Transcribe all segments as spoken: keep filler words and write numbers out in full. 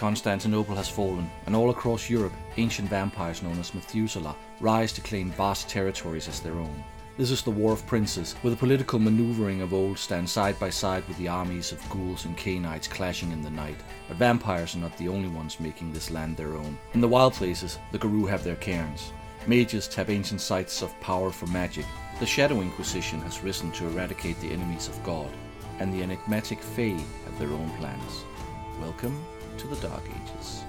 Constantinople has fallen, and all across Europe, ancient vampires known as Methuselah rise to claim vast territories as their own. This is the War of Princes, where the political maneuvering of old stands side by side with the armies of ghouls and Cainites clashing in the night, but vampires are not the only ones making this land their own. In the wild places, the Garou have their cairns. Mages tap ancient sites of power for magic. The Shadow Inquisition has risen to eradicate the enemies of God, and the enigmatic Fae have their own plans. Welcome to the Dark Ages.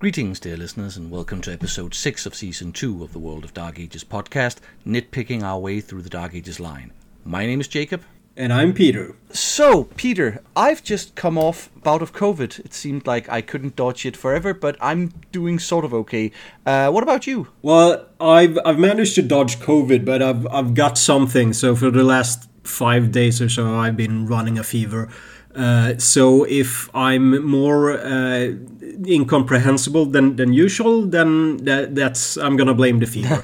Greetings, dear listeners, and welcome to episode six of season two of the World of Dark Ages podcast, nitpicking our way through the Dark Ages line. My name is Jacob. And I'm Peter. So, Peter, I've just come off a bout of COVID. It seemed like I couldn't dodge it forever, but I'm doing sort of okay. Uh, what about you? Well, I've I've managed to dodge COVID, but I've I've got something. So for the last five days or so, I've been running a fever. Uh, so if I'm more uh, incomprehensible than, than usual, then that, that's I'm gonna blame the fever.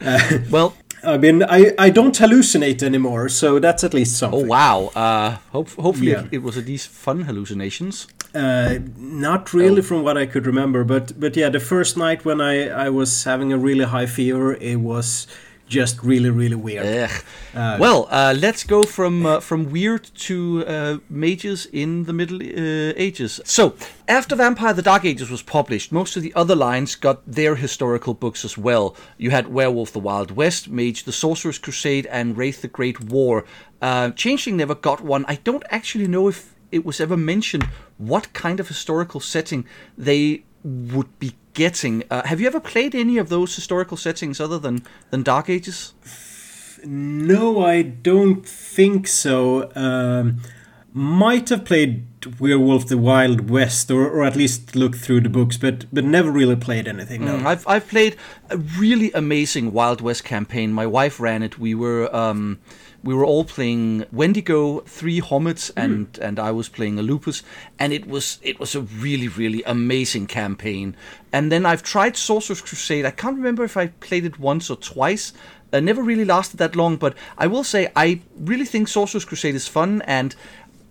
uh, well. I mean, I, I don't hallucinate anymore, so that's at least something. Oh, wow. Uh, hope, hopefully yeah. it was at least fun hallucinations. Uh, not really oh. from what I could remember, but but yeah, the first night when I, I was having a really high fever, it was just really, really weird. Uh, well, uh, let's go from uh, from weird to uh, mages in the Middle uh, Ages. So, after Vampire: The Dark Ages was published, most of the other lines got their historical books as well. You had Werewolf: The Wild West, Mage: The Sorcerer's Crusade, and Wraith: The Great War. Uh, Changeling never got one. I don't actually know if it was ever mentioned what kind of historical setting they would be getting. Uh, have you ever played any of those historical settings other than, than Dark Ages? No, I don't think so. Um, might have played Werewolf: The Wild West, or, or at least looked through the books, but but never really played anything. No, mm, I've I've played a really amazing Wild West campaign. My wife ran it. We were um, we were all playing Wendigo, three Hommets, and mm. and I was playing a Lupus, and it was it was a really really amazing campaign. And then I've tried Sorcerer's Crusade. I can't remember if I played it once or twice. It never really lasted that long, but I will say I really think Sorcerer's Crusade is fun, and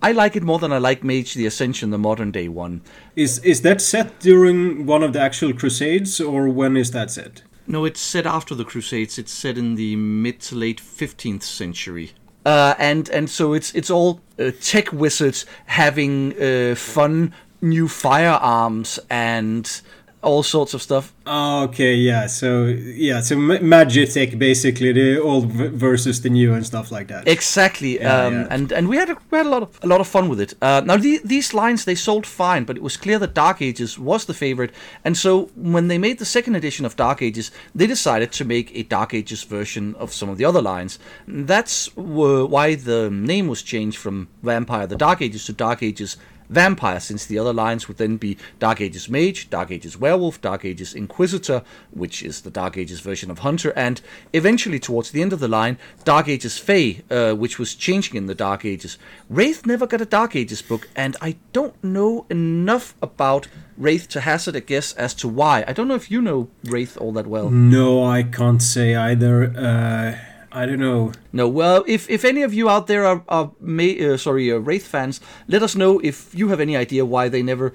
I like it more than I like Mage: The Ascension, the modern day one. Is is that set during one of the actual Crusades, or when is that set? No, it's set after the Crusades. It's set in the mid to late fifteenth century. Uh, and, and so it's it's all uh, tech wizards having uh, fun new firearms and all sorts of stuff. Okay, yeah, so yeah, so Magitek, basically the old versus the new and stuff like that. Exactly, yeah, um, yeah. and and we had a, we had a lot of a lot of fun with it. Uh, now the, these lines they sold fine, but it was clear that Dark Ages was the favorite, and so when they made the second edition of Dark Ages, they decided to make a Dark Ages version of some of the other lines. That's w- why the name was changed from Vampire: The Dark Ages to Dark Ages Vampire, since the other lines would then be Dark Ages Mage, Dark Ages Werewolf, Dark Ages Inquisitor, which is the Dark Ages version of Hunter, and eventually towards the end of the line, Dark Ages Fae, uh, which was changing in the Dark Ages. Wraith never got a Dark Ages book, and I don't know enough about Wraith to hazard a guess as to why. I don't know if you know Wraith all that well. No, I can't say either. Uh... I don't know. No, well, if, if any of you out there are, are May, uh, sorry, uh, Wraith fans, let us know if you have any idea why they never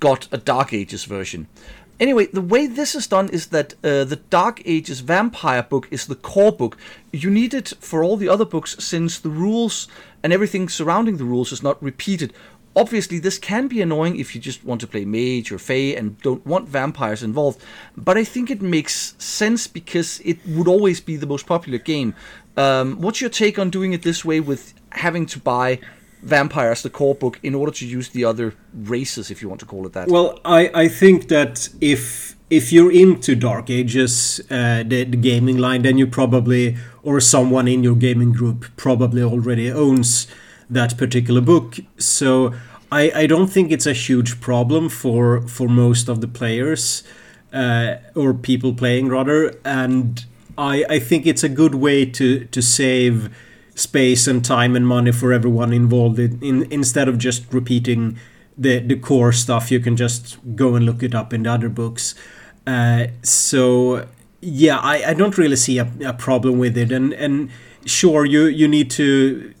got a Dark Ages version. Anyway, the way this is done is that uh, the Dark Ages Vampire book is the core book. You need it for all the other books since the rules and everything surrounding the rules is not repeated. Obviously, this can be annoying if you just want to play Mage or Fae and don't want vampires involved, but I think it makes sense because it would always be the most popular game. Um, what's your take on doing it this way with having to buy Vampire as the core book in order to use the other races, if you want to call it that? Well, I, I think that if if you're into Dark Ages, uh, the, the gaming line, then you probably, or someone in your gaming group probably already owns that particular book, so I, I don't think it's a huge problem for for most of the players uh, or people playing rather, and I I think it's a good way to to save space and time and money for everyone involved in, in instead of just repeating the the core stuff. You can just go and look it up in the other books. Uh, so yeah, I, I don't really see a, a problem with it, and and sure, you you need to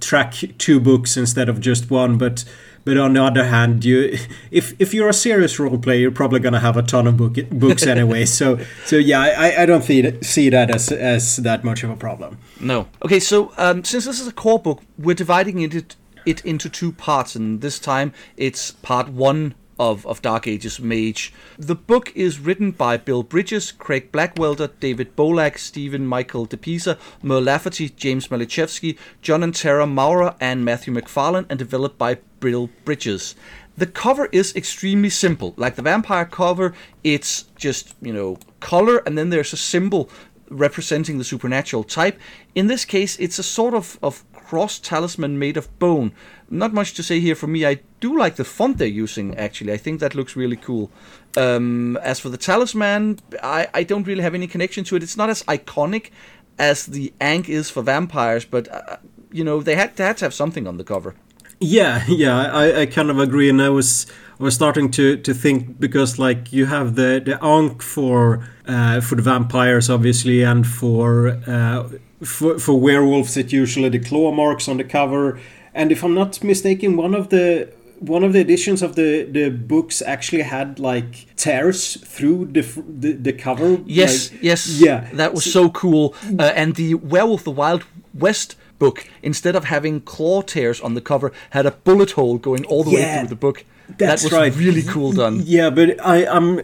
track two books instead of just one, but but on the other hand, you if if you're a serious role player, you're probably gonna have a ton of book, books anyway. so so yeah, I, I don't see see that as as that much of a problem. No. Okay, so um, since this is a core book, we're dividing it it into two parts, and this time it's part one of of Dark Ages Mage. The book is written by Bill Bridges, Craig Blackwelder, David Bolak, Stephen Michael DePisa, Merle Lafferty, James Malichevsky, John and Tara Maurer, and Matthew McFarlane, and developed by Bill Bridges. The cover is extremely simple. Like the vampire cover, it's just, you know, color, and then there's a symbol representing the supernatural type. In this case, it's a sort of, of cross talisman made of bone. Not much to say here for me. I do like the font they're using, actually. I think that looks really cool. Um, as for the talisman, I, I don't really have any connection to it. It's not as iconic as the Ankh is for vampires, but, uh, you know, they had, they had to have something on the cover. Yeah, yeah, I, I kind of agree. And I was I was starting to, to think, because, like, you have the, the Ankh for, uh, for the vampires, obviously, and for, uh, for, for werewolves, it's usually the claw marks on the cover. And if I'm not mistaken, one of the one of the editions of the, the books actually had like tears through the the, the cover. Yes, like, yes, yeah, that was so, so cool. Uh, and the Werewolf: The Wild West book, instead of having claw tears on the cover, had a bullet hole going all the yeah, way through the book. That's that was right. Really cool done. Yeah, but I, I'm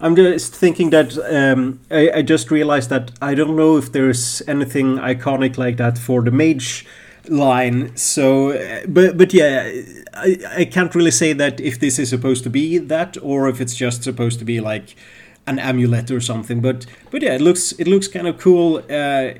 I'm just thinking that um, I, I just realized that I don't know if there's anything iconic like that for the Mage line, so but but yeah, I, I can't really say that if this is supposed to be that or if it's just supposed to be like an amulet or something, but but yeah, it looks it looks kind of cool. uh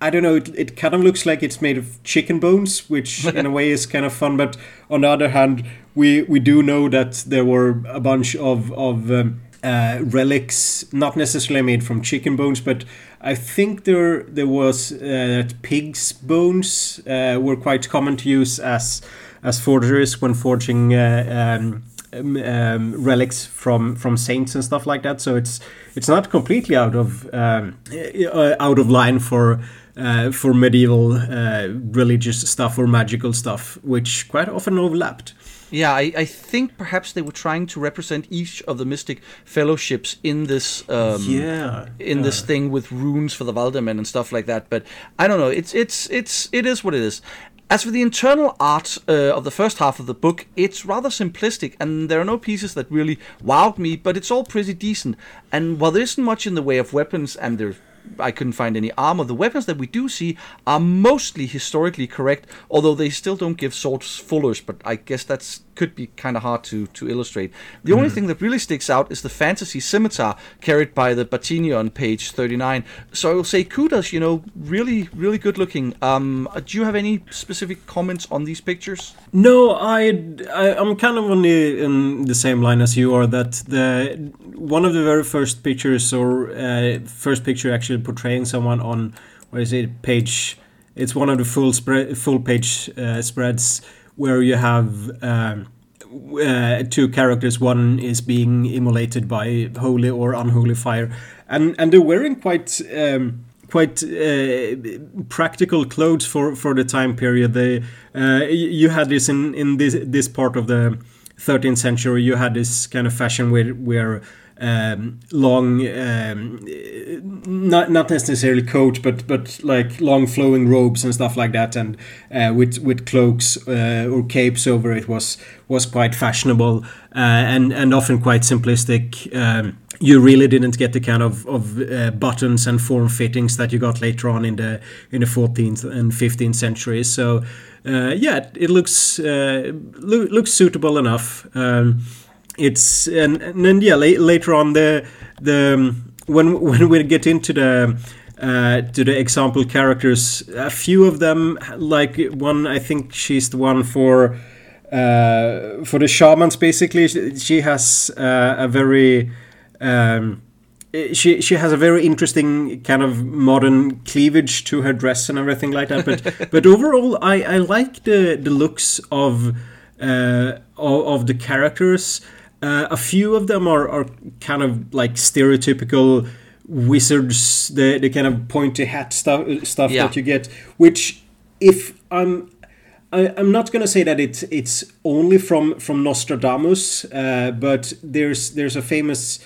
I don't know, it, it kind of looks like it's made of chicken bones, which in a way is kind of fun, but on the other hand, we we do know that there were a bunch of of um, Uh, relics, not necessarily made from chicken bones, but I think there there was uh, pigs' bones uh, were quite common to use as as forgers when forging uh, um, um, relics from, from saints and stuff like that. So it's it's not completely out of um, uh, out of line for uh, for medieval uh, religious stuff or magical stuff, which quite often overlapped. Yeah, I, I think perhaps they were trying to represent each of the mystic fellowships in this um, yeah, in yeah. this thing with runes for the Valdermen and stuff like that. But I don't know. It's it's it's it is what it is. As for the internal art uh, of the first half of the book, it's rather simplistic, and there are no pieces that really wowed me. But it's all pretty decent. And while there isn't much in the way of weapons, and there I couldn't find any armor, the weapons that we do see are mostly historically correct, although they still don't give swords fullers, but I guess that could be kind of hard to, to illustrate. The mm. only thing that really sticks out is the fantasy scimitar carried by the Batini on page thirty-nine. So I will say kudos, you know, really, really good looking. Um, do you have any specific comments on these pictures? No, I, I, I'm kind of on the, in the same line as you are, that the one of the very first pictures, or uh, first picture actually portraying someone on, what is it, page, it's one of the full spread, full page uh, spreads where you have um, uh, two characters. One is being immolated by holy or unholy fire, and and they're wearing quite um, quite uh, practical clothes for, for the time period. They uh, you had this in in this this part of the thirteenth century. You had this kind of fashion where where Um, long, um, not not necessarily coat, but but like long flowing robes and stuff like that, and uh, with with cloaks uh, or capes over it was was quite fashionable uh, and and often quite simplistic. Um, you really didn't get the kind of of uh, buttons and form fittings that you got later on in the in the fourteenth and fifteenth centuries. So uh, yeah, it looks uh, lo- looks suitable enough. Um, It's and and then yeah la- later on the the when when we get into the uh, to the example characters, a few of them, like one, I think she's the one for uh, for the shamans. Basically, she has uh, a very um, she she has a very interesting kind of modern cleavage to her dress and everything like that. But but overall, I, I like the the looks of uh, of, of the characters. Uh, a few of them are, are kind of like stereotypical wizards, the the kind of pointy hat stuff stuff yeah. that you get. Which, if I'm, I, I'm not gonna say that it's it's only from from Nostradamus, uh, but there's there's a famous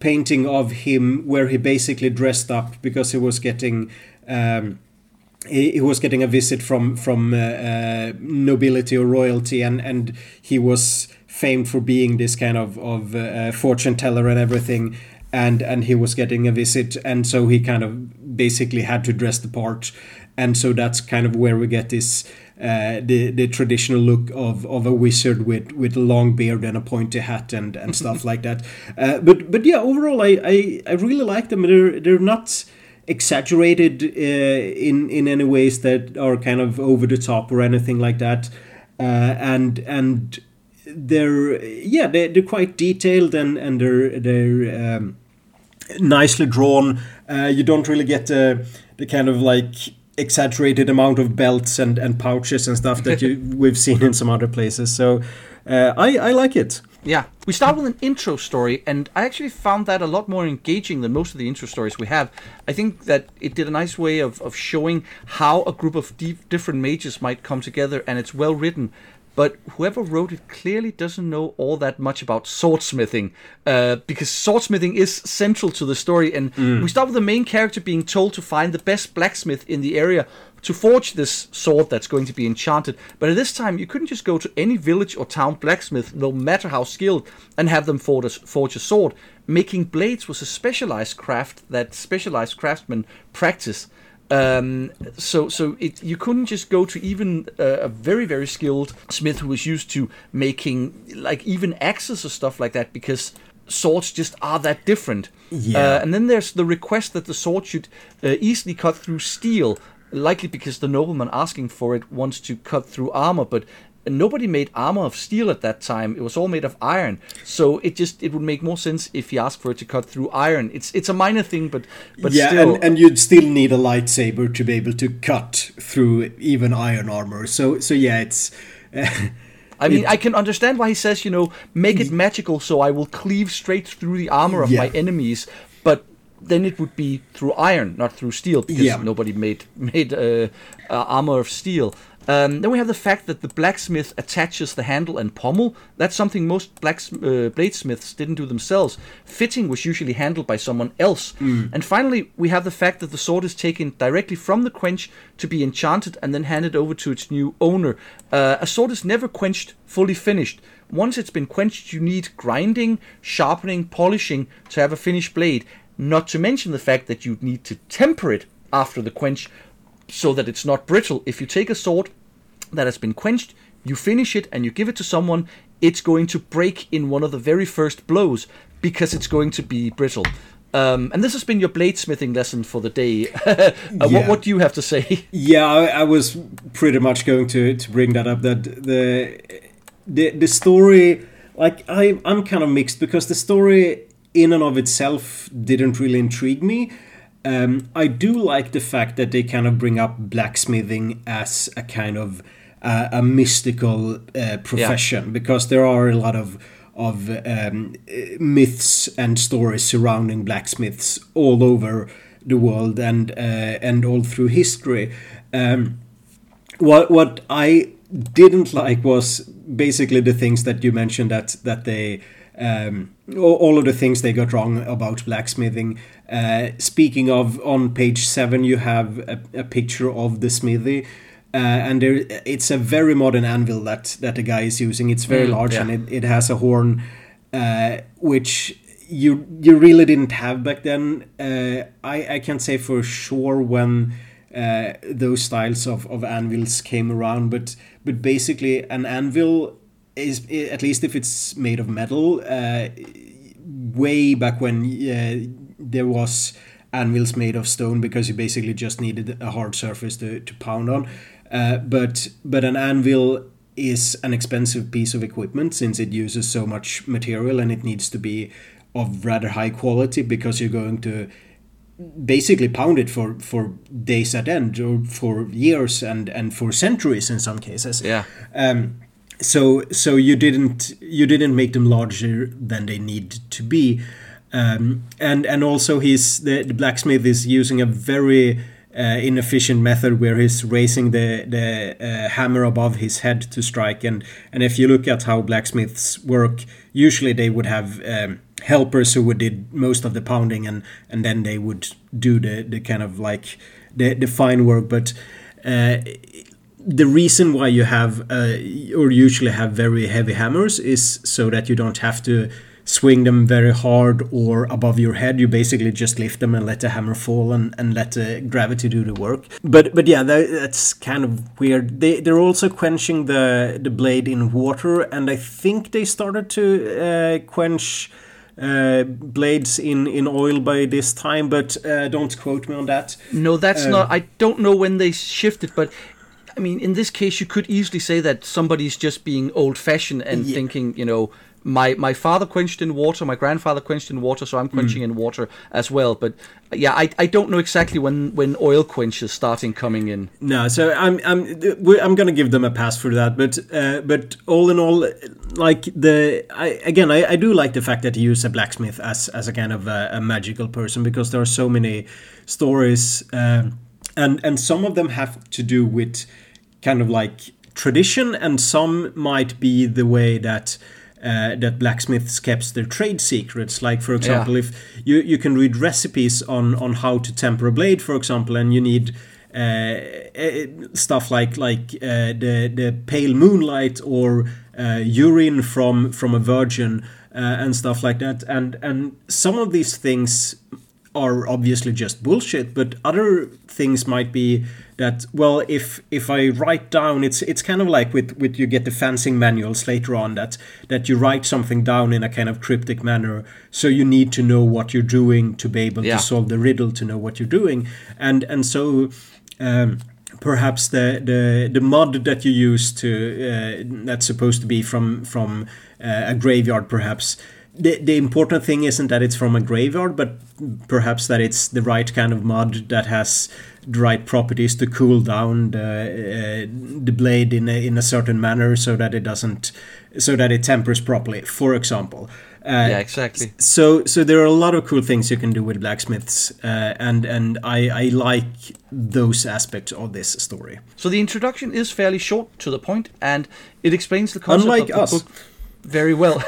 painting of him where he basically dressed up because he was getting. Um, He, he was getting a visit from from uh, uh, nobility or royalty, and, and he was famed for being this kind of of uh, fortune teller and everything, and and he was getting a visit, and so he kind of basically had to dress the part, and so that's kind of where we get this uh, the the traditional look of, of a wizard with with a long beard and a pointy hat and, and stuff like that. Uh, but but yeah, overall, I I, I really like them. They're they're not. exaggerated uh, in in any ways that are kind of over the top or anything like that, uh, and and they're yeah they're, they're quite detailed and and they're they're um, nicely drawn. Uh, you don't really get the the kind of like exaggerated amount of belts and, and pouches and stuff that you we've seen in some other places. So uh, I I like it. Yeah, we start with an intro story, and I actually found that a lot more engaging than most of the intro stories we have. I think that it did a nice way of, of showing how a group of deep, different mages might come together, and it's well written. But whoever wrote it clearly doesn't know all that much about swordsmithing, uh, because swordsmithing is central to the story. And mm. we start with the main character being told to find the best blacksmith in the area to forge this sword that's going to be enchanted. But at this time, you couldn't just go to any village or town blacksmith, no matter how skilled, and have them forge a, forge a sword. Making blades was a specialized craft that specialized craftsmen practice. Um, so so it, you couldn't just go to even uh, a very, very skilled smith who was used to making, like, even axes or stuff like that, because swords just are that different. Yeah. Uh, and then there's the request that the sword should uh, easily cut through steel, likely because the nobleman asking for it wants to cut through armor, but nobody made armor of steel at that time. It was all made of iron, so it just it would make more sense if he asked for it to cut through iron. It's it's a minor thing, but but yeah, still. and and you'd still need a lightsaber to be able to cut through even iron armor. So so yeah, it's. Uh, I mean, it, I can understand why he says, you know, make it magical, so I will cleave straight through the armor of yeah. my enemies, but. Then it would be through iron, not through steel, because yeah. nobody made made uh, uh, armor of steel. Um, then we have the fact that the blacksmith attaches the handle and pommel. That's something most blacks, uh, bladesmiths didn't do themselves. Fitting was usually handled by someone else. Mm. And finally, we have the fact that the sword is taken directly from the quench to be enchanted and then handed over to its new owner. Uh, a sword is never quenched, fully finished. Once it's been quenched, you need grinding, sharpening, polishing to have a finished blade. Not to mention the fact that you'd need to temper it after the quench so that it's not brittle. If you take a sword that has been quenched, you finish it and you give it to someone, it's going to break in one of the very first blows because it's going to be brittle. Um, and this has been your bladesmithing lesson for the day. uh, yeah. what, what do you have to say? Yeah, I, I was pretty much going to, to bring that up, that the, the, the story... Like, I, I'm kind of mixed because the story... in and of itself didn't really intrigue me. Um, I do like the fact that they kind of bring up blacksmithing as a kind of uh, a mystical uh, profession, yeah. because there are a lot of of um, myths and stories surrounding blacksmiths all over the world and uh, and all through history. Um, what what I didn't like was basically the things that you mentioned that that they. Um, all of the things they got wrong about blacksmithing. Uh, speaking of, on page seven, you have a, a picture of the smithy, uh, and there, it's a very modern anvil that, that the guy is using. It's very mm, large, yeah. and it, it has a horn, uh, which you you really didn't have back then. Uh, I, I can't say for sure when uh, those styles of, of anvils came around, but but basically an anvil... is, at least if it's made of metal, uh, way back when uh, there was anvils made of stone because you basically just needed a hard surface to, to pound on. Uh, but but an anvil is an expensive piece of equipment since it uses so much material and it needs to be of rather high quality because you're going to basically pound it for, for days at end or for years and, and for centuries in some cases. Yeah. Um, So, so you didn't you didn't make them larger than they need to be, Um, and and also he's the, the blacksmith is using a very uh, inefficient method where he's raising the the uh, hammer above his head to strike. And and if you look at how blacksmiths work, usually they would have um, helpers who would did most of the pounding, and and then they would do the the kind of like the the fine work. But uh, the reason why you have uh, or usually have very heavy hammers is so that you don't have to swing them very hard or above your head. You basically just lift them and let the hammer fall and, and let the gravity do the work. But but yeah, that, that's kind of weird. They, they're also quenching the, the blade in water, and I think they started to uh, quench uh, blades in, in oil by this time, but uh, don't quote me on that. No, that's uh, not... I don't know when they shifted, but... I mean, in this case, you could easily say that somebody's just being old-fashioned and yeah. thinking, you know, my, my father quenched in water, my grandfather quenched in water, so I'm quenching mm. in water as well. But yeah, I I don't know exactly when, when oil quenches starting coming in. No, so I'm I'm I'm gonna give them a pass for that. But uh, but all in all, like the I again I, I do like the fact that you use a blacksmith as as a kind of a, a magical person, because there are so many stories, uh, and and some of them have to do with kind of like tradition, and some might be the way that uh, that blacksmiths kept their trade secrets. Like, for example, yeah. if you, you can read recipes on, on how to temper a blade, for example, and you need uh, stuff like like uh, the the pale moonlight or uh, urine from from a virgin uh, and stuff like that. And and some of these things are obviously just bullshit, but other things might be that, well, if if I write down, it's it's kind of like with, with you get the fencing manuals later on, that that you write something down in a kind of cryptic manner, so you need to know what you're doing to be able yeah. to solve the riddle, to know what you're doing. And and so um, perhaps the, the the mud that you use to uh, that's supposed to be from from uh, a graveyard, perhaps. The, the important thing isn't that it's from a graveyard, but perhaps that it's the right kind of mud that has the right properties to cool down the uh, the blade in a, in a certain manner, so that it doesn't, so that it tempers properly. For example, uh, yeah, exactly. So so there are a lot of cool things you can do with blacksmiths, uh, and and I, I like those aspects of this story. So the introduction is fairly short, to the point, and it explains the concept Unlike of the us. book. Very well.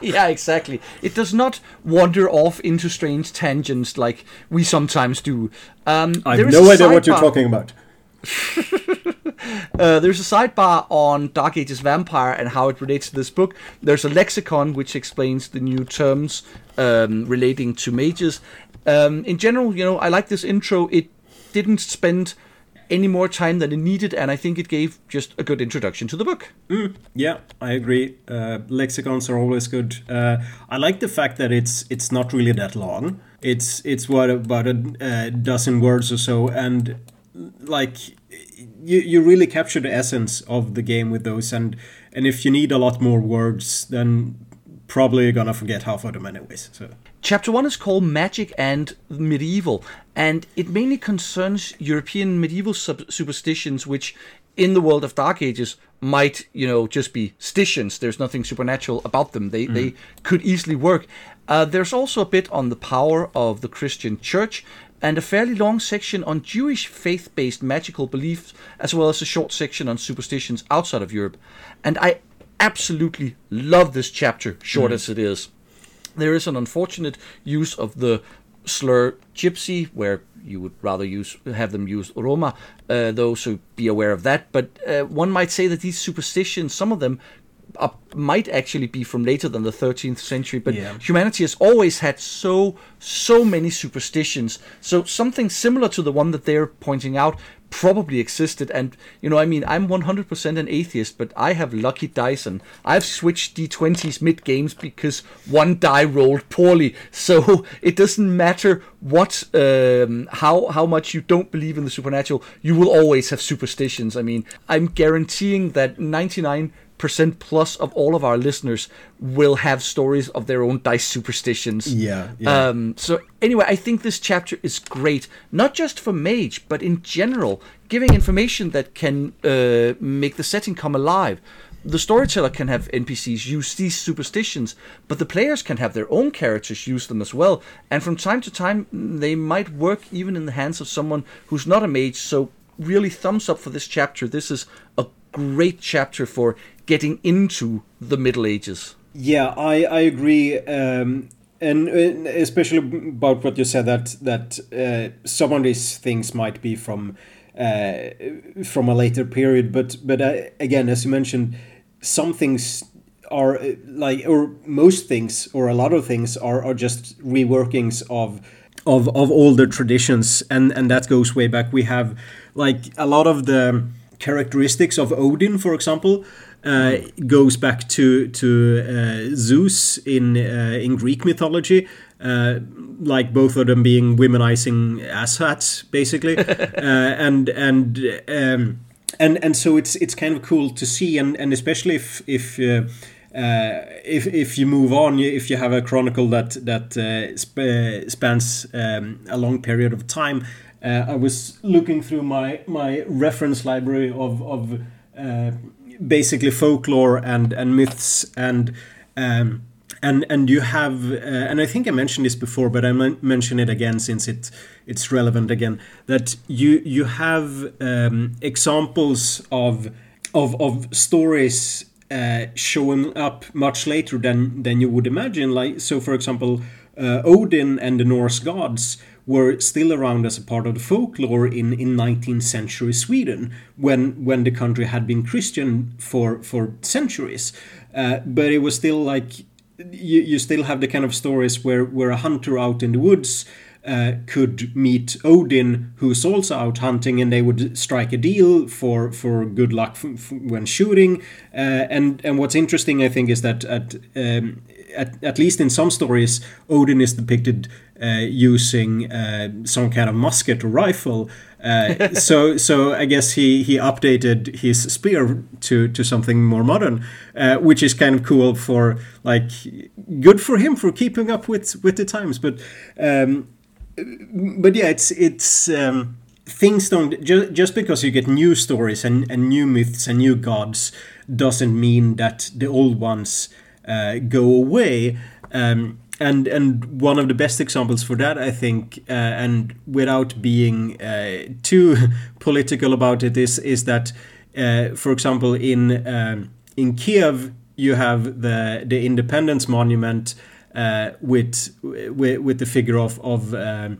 Yeah, exactly. It does not wander off into strange tangents like we sometimes do. Um, I have no idea what you're talking about. uh, there's a sidebar on Dark Ages Vampire and how it relates to this book. There's a lexicon which explains the new terms um, relating to mages. Um, in general, you know, I like this intro. It didn't spend any more time than it needed, and I think it gave just a good introduction to the book. Mm, yeah, I agree. Uh, lexicons are always good. Uh, I like the fact that it's it's not really that long. It's it's what about a uh, dozen words or so, and like you you really capture the essence of the game with those. And and if you need a lot more words, then probably you're gonna forget half of them anyways. So. Chapter one is called Magic and Medieval, and it mainly concerns European medieval sub- superstitions, which in the world of Dark Ages might, you know, just be stitions. There's nothing supernatural about them. They mm. they could easily work. Uh, there's also a bit on the power of the Christian Church, and a fairly long section on Jewish faith-based magical beliefs, as well as a short section on superstitions outside of Europe. And I absolutely love this chapter, short mm. as it is. There is an unfortunate use of the slur gypsy, where you would rather use have them use Roma, uh, though, so be aware of that. But uh, one might say that these superstitions, some of them, are, might actually be from later than the thirteenth century. But yeah. humanity has always had so, so many superstitions. So something similar to the one that they're pointing out probably existed. And, you know, I mean, I'm one hundred percent an atheist, but I have lucky dice, and I've switched d twenties mid-games because one die rolled poorly. So it doesn't matter what, um, how how much you don't believe in the supernatural, you will always have superstitions. I mean, I'm guaranteeing that ninety-nine percent plus of all of our listeners will have stories of their own dice superstitions. Yeah, yeah. Um, so anyway, I think this chapter is great, not just for Mage, but in general, giving information that can uh, make the setting come alive. the storyteller can have N P Cs use these superstitions, but the players can have their own characters use them as well. And from time to time, they might work even in the hands of someone who's not a mage. So really, thumbs up for this chapter. This is a great chapter for getting into the Middle Ages. Yeah, I, I agree. Um... And especially about what you said, that that uh, some of these things might be from uh, from a later period, but but uh, again, as you mentioned, some things are like, or most things, or a lot of things are, are just reworkings of of of older traditions, and and that goes way back. We have like a lot of the characteristics of Odin, for example. Uh, goes back to to uh, Zeus in uh, in Greek mythology, uh, like both of them being womanizing asshats, basically, uh, and and um, and and so it's it's kind of cool to see, and, and especially if if uh, uh, if if you move on, if you have a chronicle that that uh, sp- spans um, a long period of time. Uh, I was looking through my my reference library of of. Uh, basically folklore and and myths and um and and you have uh, and I think I mentioned this before, but I m- mention it again since it it's relevant again, that you you have um examples of of of stories uh showing up much later than than you would imagine. Like, so for example, uh, Odin and the Norse gods were still around as a part of the folklore in, in nineteenth century Sweden, when when the country had been Christian for for centuries. Uh, but it was still like, you, you still have the kind of stories where, where a hunter out in the woods uh, could meet Odin, who's also out hunting, and they would strike a deal for, for good luck f- f- when shooting. Uh, and, and what's interesting, I think, is that at um, At, at least in some stories, Odin is depicted uh, using uh, some kind of musket or rifle. Uh, so, so I guess he, he updated his spear to, to something more modern, uh, which is kind of cool for, like, good for him for keeping up with, with the times. But, um, but yeah, it's it's um, things don't just just because you get new stories and, and new myths and new gods doesn't mean that the old ones Uh, go away, um, and and one of the best examples for that, I think, uh, and without being uh, too political about it, is is that, uh, for example, in um, in Kiev you have the the Independence Monument uh, with, with with the figure of of um,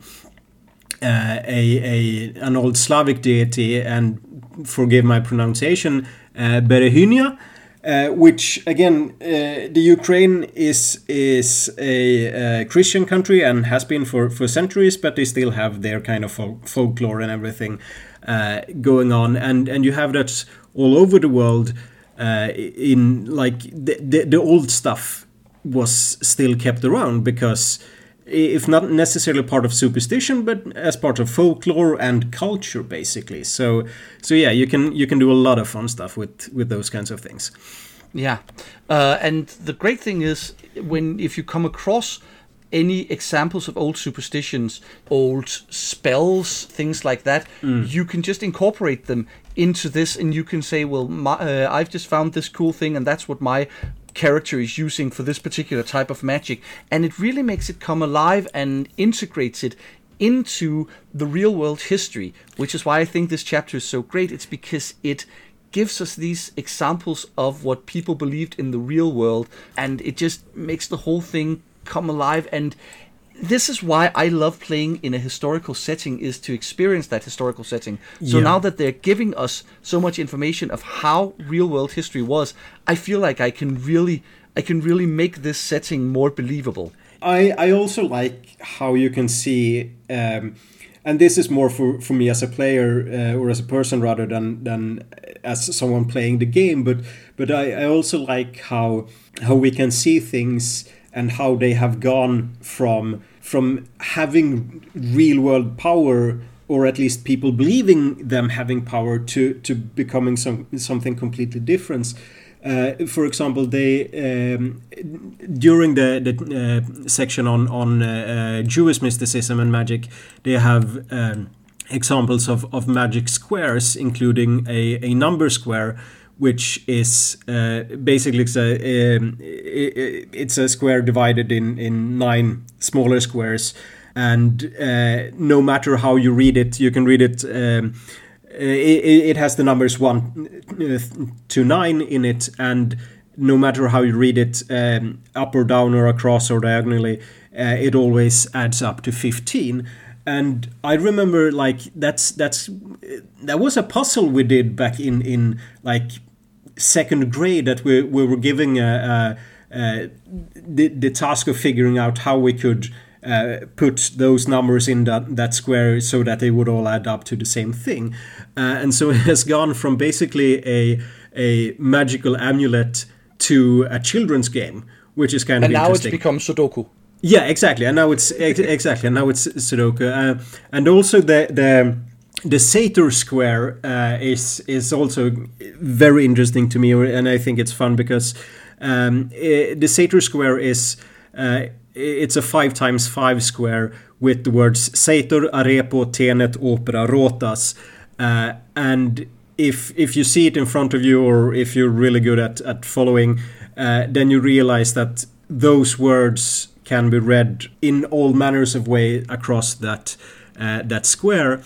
uh, a a an old Slavic deity, and forgive my pronunciation, uh, Berehynia. Uh, which again, uh, the Ukraine is is a uh, Christian country and has been for, for centuries, but they still have their kind of folk- folklore and everything uh, going on, and and you have that all over the world. Uh, in like the, the the old stuff was still kept around because, if not necessarily part of superstition, but as part of folklore and culture, basically. So, so yeah, you can you can do a lot of fun stuff with, with those kinds of things. Yeah, uh, and the great thing is when if you come across any examples of old superstitions, old spells, things like that, mm. you can just incorporate them into this, and you can say, well, my, uh, I've just found this cool thing, and that's what my character is using for this particular type of magic, and it really makes it come alive and integrates it into the real world history, which is why I think this chapter is so great. It's because it gives us these examples of what people believed in the real world, and it just makes the whole thing come alive. And this is why I love playing in a historical setting, is to experience that historical setting. So yeah. Now that they're giving us so much information of how real world history was, I feel like I can really I can really make this setting more believable. I, I also like how you can see, um, and this is more for, for me as a player uh, or as a person rather than than as someone playing the game, but but I, I also like how how we can see things and how they have gone from from having real world power, or at least people believing them having power, to to becoming some something completely different. Uh, for example, they um, during the, the uh, section on on uh, Jewish mysticism and magic, they have um, examples of, of magic squares, including a, a number square, which is uh, basically it's a, um, it's a square divided in, in nine smaller squares. And uh, no matter how you read it, you can read it. Um, it, it has the numbers one to nine in it, and no matter how you read it, um, up or down or across or diagonally, uh, it always adds up to fifteen. And I remember, like, that's that's that was a puzzle we did back in in like second grade, that we we were giving a, a, a the the task of figuring out how we could. Uh, put those numbers in that, that square so that they would all add up to the same thing. Uh, and so it has gone from basically a a magical amulet to a children's game, which is kind and of interesting. And now it's become Sudoku. Yeah, exactly. And now it's ex- exactly. And now it's Sudoku. Uh, and also the the the Sator square uh, is is also very interesting to me, and I think it's fun because um, it, the Sator square is. Uh, It's a five times five square with the words Sator, Arepo, Tenet, Opera, Rotas. Uh, and if if you see it in front of you, or if you're really good at, at following, uh, then you realize that those words can be read in all manners of way across that uh, that square.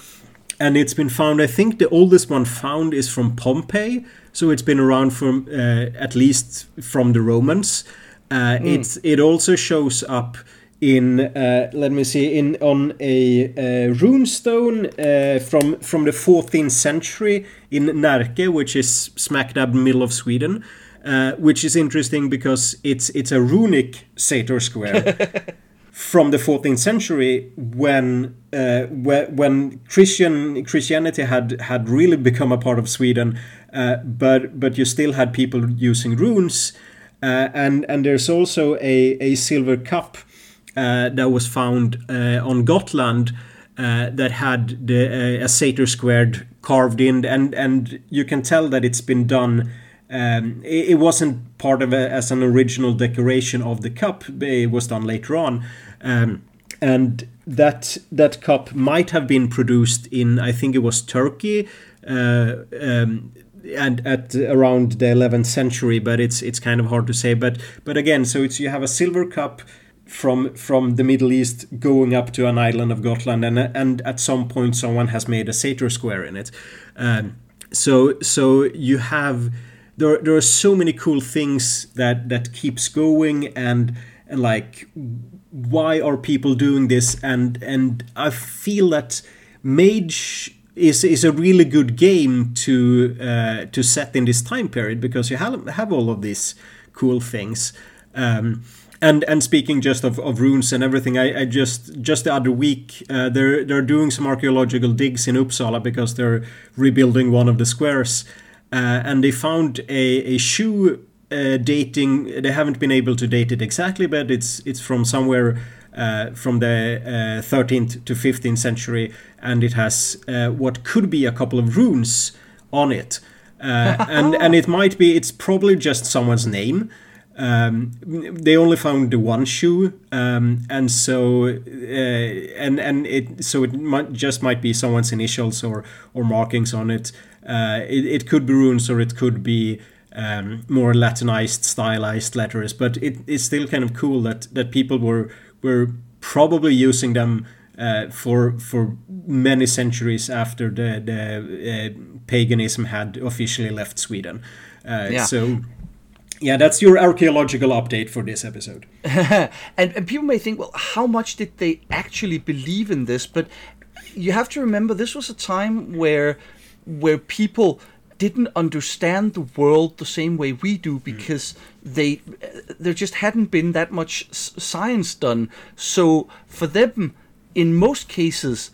And it's been found, I think the oldest one found is from Pompeii. So it's been around from uh, at least from the Romans. Uh, mm. It's it also shows up in uh, let me see in on a uh, runestone uh, from from the fourteenth century in Närke, which is smack dab middle of Sweden, uh, which is interesting because it's it's a runic Sator square from the fourteenth century when uh, wh- when Christian Christianity had, had really become a part of Sweden, uh, but but you still had people using runes. Uh, and and there's also a, a silver cup uh, that was found uh, on Gotland uh, that had the, uh, a Sator squared carved in, and and you can tell that it's been done. Um, it, it wasn't part of a, as an original decoration of the cup. It was done later on, um, and that that cup might have been produced in, I think it was Turkey. Uh, um, And at around the eleventh century, but it's it's kind of hard to say. But but again, so it's you have a silver cup from from the Middle East going up to an island of Gotland, and and at some point someone has made a Sator square in it. Um, so so you have there there are so many cool things that that keeps going, and and like why are people doing this? And and I feel that Mage. is is a really good game to uh, to set in this time period, because you have have all of these cool things. Um, and and speaking just of, of runes and everything, I, I just just the other week uh, they're they're doing some archaeological digs in Uppsala because they're rebuilding one of the squares, uh, and they found a a shoe uh, dating. They haven't been able to date it exactly, but it's it's from somewhere. Uh, from the uh, thirteenth to fifteenth century, and it has uh, what could be a couple of runes on it, uh, and and it might be it's probably just someone's name. Um, they only found the one shoe, um, and so uh, and and it so it might just might be someone's initials or or markings on it. Uh, it, it could be runes, or it could be. Um, more Latinized, stylized letters, but it, it's still kind of cool that, that people were were probably using them uh, for for many centuries after the the uh, paganism had officially left Sweden. Uh, yeah. So, yeah, that's your archaeological update for this episode. and, and people may think, well, how much did they actually believe in this? But you have to remember, this was a time where where people. Didn't understand the world the same way we do, because mm. they there just hadn't been that much science done. So for them, in most cases,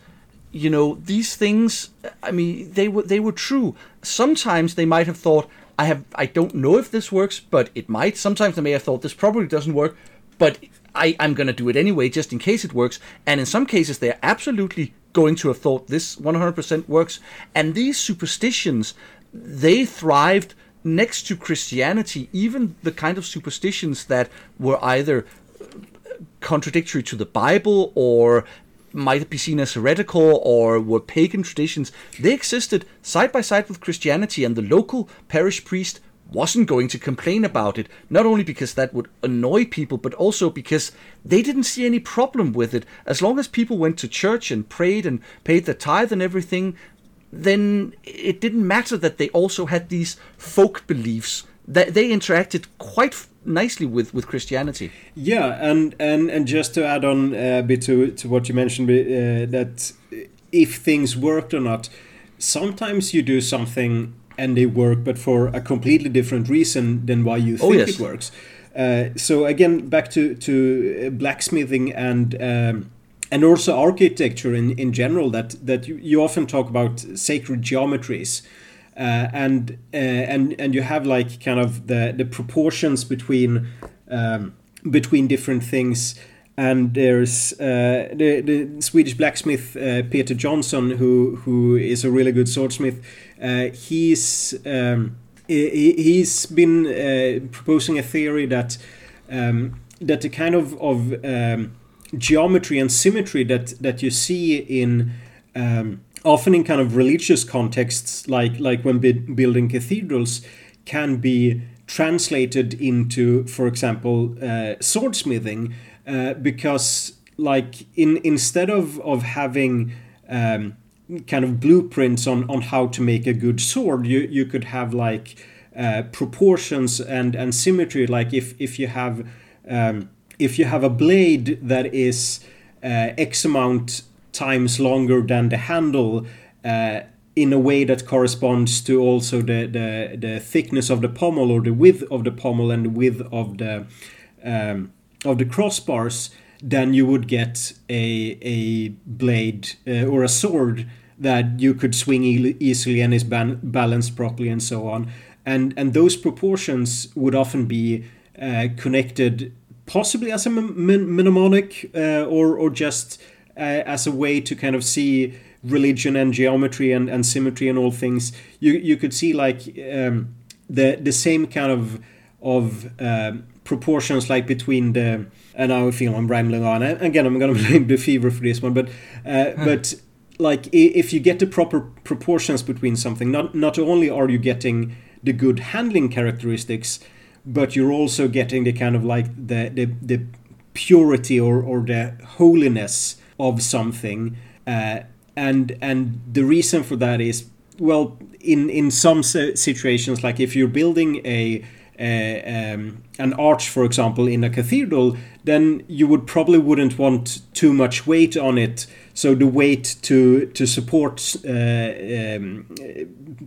you know, these things, I mean, they were they were true. Sometimes they might have thought, I have I don't know if this works, but it might. Sometimes they may have thought, this probably doesn't work, but I, I'm going to do it anyway, just in case it works. And in some cases, they're absolutely going to have thought, this one hundred percent works. And these superstitions... They thrived next to Christianity, even the kind of superstitions that were either contradictory to the Bible or might be seen as heretical or were pagan traditions, they existed side by side with Christianity, and the local parish priest wasn't going to complain about it, not only because that would annoy people, but also because they didn't see any problem with it. As long as people went to church and prayed and paid their tithe and everything, then it didn't matter that they also had these folk beliefs. That they interacted quite f- nicely with, with Christianity. Yeah, and, and, and just to add on a bit to, to what you mentioned, uh, that if things worked or not, sometimes you do something and they work, but for a completely different reason than why you think oh, yes. it works. Uh, so again, back to, to blacksmithing and um, and also architecture in, in general, that, that you, you often talk about sacred geometries. Uh, and uh, and and you have like kind of the, the proportions between um, between different things, and there's uh, the the Swedish blacksmith uh, Peter Johnson, who who is a really good swordsmith. Uh, he's um, he, he's been uh, proposing a theory that um, that the kind of of um, geometry and symmetry that that you see in um, often in kind of religious contexts, like like when be- building cathedrals, can be translated into, for example, uh, swordsmithing, uh, because like in instead of of having um, kind of blueprints on, on how to make a good sword, you you could have like uh, proportions and, and symmetry. Like if if you have um, if you have a blade that is uh, X amount times longer than the handle, uh, in a way that corresponds to also the, the the thickness of the pommel, or the width of the pommel and the width of the um, of the crossbars, then you would get a a blade uh, or a sword that you could swing e- easily and is ban- balanced properly and so on. And and those proportions would often be uh, connected, possibly as a m- m- mnemonic uh, or or just. Uh, as a way to kind of see religion and geometry and, and symmetry and all things, you you could see like um, the the same kind of of uh, proportions, like between the. And now I feel I'm rambling on. And again, I'm going to blame the fever for this one, but uh, hmm. but like if you get the proper proportions between something, not not only are you getting the good handling characteristics, but you're also getting the kind of like the the, the purity or or the holiness of something, uh, and and the reason for that is, well, in in some situations, like if you're building a, a um, an arch, for example, in a cathedral, then you would probably wouldn't want too much weight on it. So the weight to to support uh, um,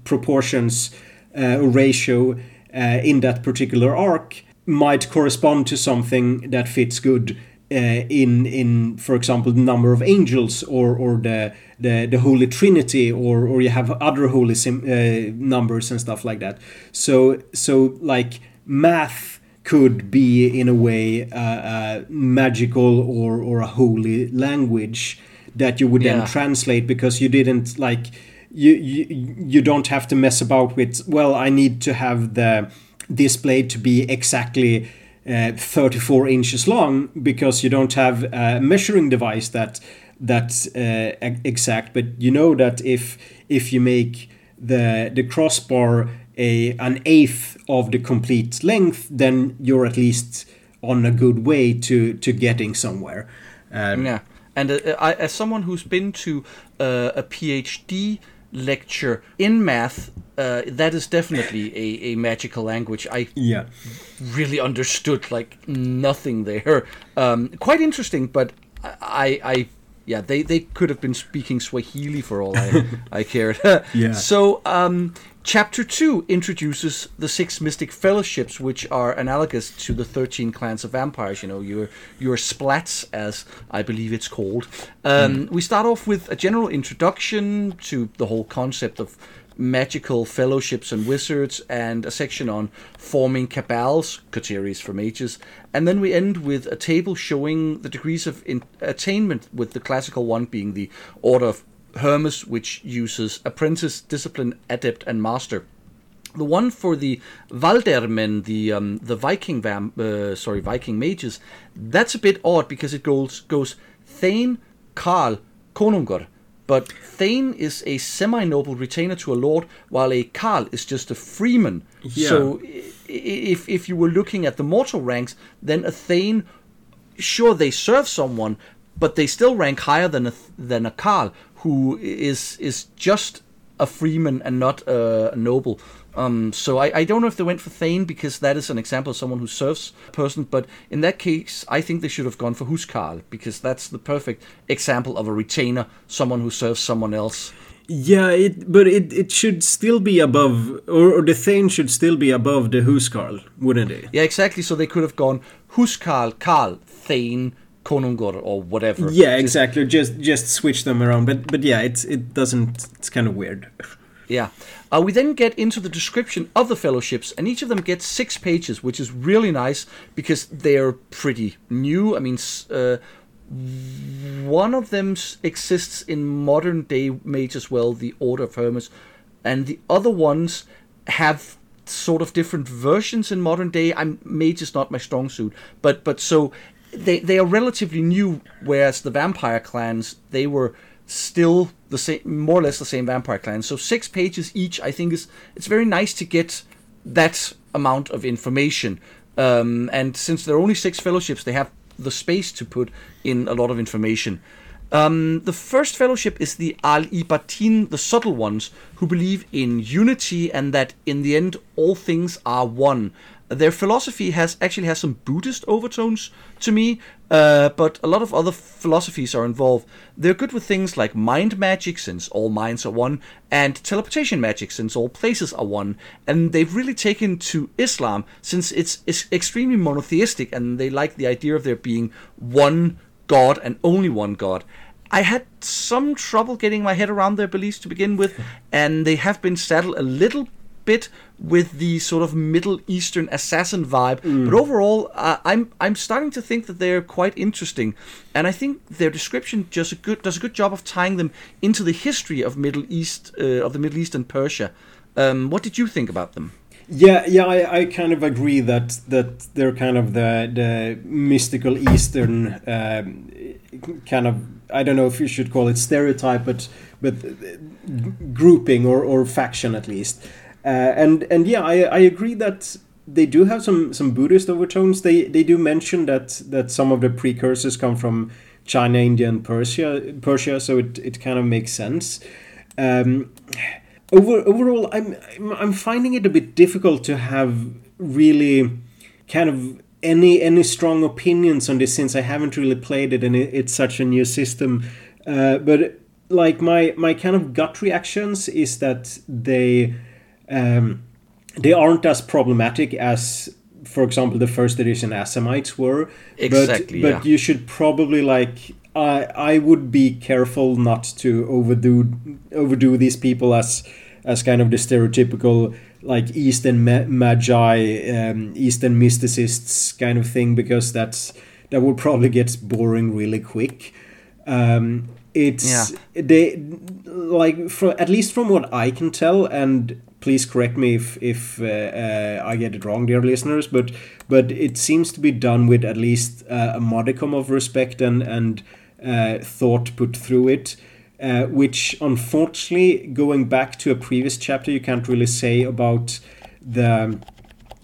proportions uh, ratio uh, in that particular arc might correspond to something that fits good. Uh, in in for example, the number of angels, or or the the, the Holy Trinity, or or you have other holy sim, uh, numbers and stuff like that. So so like math could be in a way uh, uh, magical or or a holy language that you would yeah. then translate, because you didn't like you, you you don't have to mess about with. Well, I need to have the this blade to be exactly. Uh, thirty-four inches long, because you don't have a measuring device that that's uh, exact, but you know that if if you make the the crossbar a an eighth of the complete length, then you're at least on a good way to to getting somewhere. Um, yeah, and uh, I, as someone who's been to uh, a PhD lecture in math, uh, that is definitely a, a magical language. I yeah. really understood like nothing there. Um, quite interesting, but I, I yeah, they, they could have been speaking Swahili for all I, I cared. yeah. So um, chapter two introduces the six mystic fellowships, which are analogous to the thirteen clans of vampires. You know, your your splats, as I believe it's called. Um, mm. We start off with a general introduction to the whole concept of magical fellowships and wizards, and a section on forming cabals, coteries for mages, and then we end with a table showing the degrees of in- attainment, with the classical one being the Order of Hermes, which uses apprentice, discipline, adept, and master. The one for the Valdermen, the um, the Viking vam- uh, sorry Viking mages, that's a bit odd because it goes goes Thane, Karl, Konungur, but Thane is a semi-noble retainer to a lord, while a Karl is just a freeman. Yeah. So if if you were looking at the mortal ranks, then a Thane, sure, they serve someone, but they still rank higher than a, than a Karl, who is is just a freeman and not a noble. Um, so I, I don't know if they went for Thane, because that is an example of someone who serves a person, but in that case, I think they should have gone for Huskarl, because that's the perfect example of a retainer, someone who serves someone else. Yeah, it, but it, it should still be above, or, or the Thane should still be above the Huskarl, wouldn't it? Yeah, exactly, so they could have gone Huskarl, Karl, Thane, Konungur, or whatever. Yeah, exactly, just just switch them around, but but yeah, it's it doesn't, it's kind of weird. Yeah. Uh, we then get into the description of the fellowships, and each of them gets six pages, which is really nice because they're pretty new. I mean, uh, one of them exists in modern day Mage as well, the Order of Hermes, and the other ones have sort of different versions in modern day. I'm Mage is not my strong suit, but but so they they are relatively new, whereas the vampire clans, they were still the same, more or less the same vampire clan. So six pages each, I think, is it's very nice to get that amount of information. Um, and since there are only six fellowships, they have the space to put in a lot of information. Um, the first fellowship is the Al-Ibatin, the subtle ones, who believe in unity and that in the end all things are one. Their philosophy has actually has some Buddhist overtones to me, uh, but a lot of other philosophies are involved. They're good with things like mind magic, since all minds are one, and teleportation magic, since all places are one. And they've really taken to Islam, since it's, it's extremely monotheistic, and they like the idea of there being one God and only one God. I had some trouble getting my head around their beliefs to begin with, and they have been saddled a little bit with the sort of Middle Eastern assassin vibe, mm. but overall, uh, I'm I'm starting to think that they're quite interesting, and I think their description just a good does a good job of tying them into the history of Middle East uh, of the Middle East and Persia. Um, what did you think about them? Yeah, yeah, I, I kind of agree that that they're kind of the the mystical Eastern um, kind of, I don't know if you should call it stereotype, but but grouping or or faction at least. Uh, and and yeah, I, I agree that they do have some, some Buddhist overtones. They they do mention that that some of the precursors come from China, India, and Persia. Persia, so it, it kind of makes sense. Um, over overall, I'm I'm finding it a bit difficult to have really kind of any any strong opinions on this, since I haven't really played it and it, it's such a new system. Uh, but like my my kind of gut reactions is that they. Um, they aren't as problematic as, for example, the first edition Assamites were. Exactly, but, yeah. But you should probably, like, I I would be careful not to overdo overdo these people as as kind of the stereotypical, like, Eastern ma- magi, um, Eastern mysticists kind of thing, because that's that will probably get boring really quick. Um, it's yeah. they like for, at least from what I can tell, and. Please correct me if if uh, uh, I get it wrong, dear listeners. But but it seems to be done with at least uh, a modicum of respect and and uh, thought put through it, uh, which unfortunately, going back to a previous chapter, you can't really say about the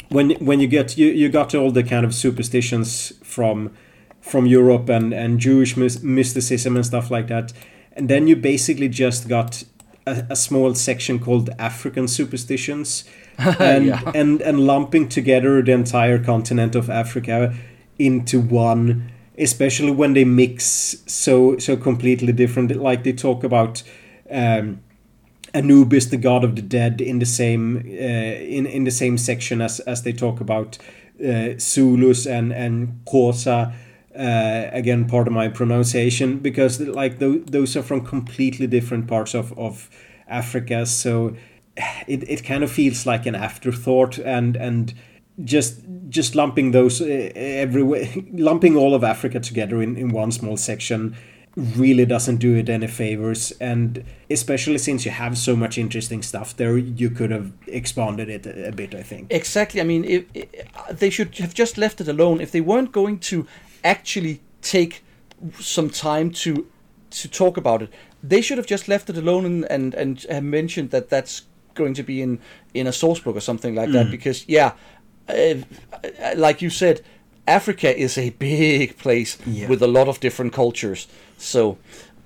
when when you get you, you got all the kind of superstitions from from Europe and and Jewish mysticism and stuff like that, and then you basically just got. A, a small section called African superstitions, and, yeah. and and lumping together the entire continent of Africa into one, especially when they mix so so completely different. Like they talk about um, Anubis, the god of the dead, in the same uh, in in the same section as as they talk about uh, Zulus and and Xhosa. Uh, again, part of my pronunciation, because like th- those are from completely different parts of, of Africa, so it, it kind of feels like an afterthought, and and just just lumping those uh, everywhere, lumping all of Africa together in, in one small section really doesn't do it any favors, and especially since you have so much interesting stuff there, you could have expanded it a bit, I think. Exactly, I mean, it, it, they should have just left it alone if they weren't going to actually take some time to to talk about it. They should have just left it alone and and, and have mentioned that that's going to be in, in a source book or something like mm. that. Because, yeah, uh, like you said, Africa is a big place yeah. with a lot of different cultures. So...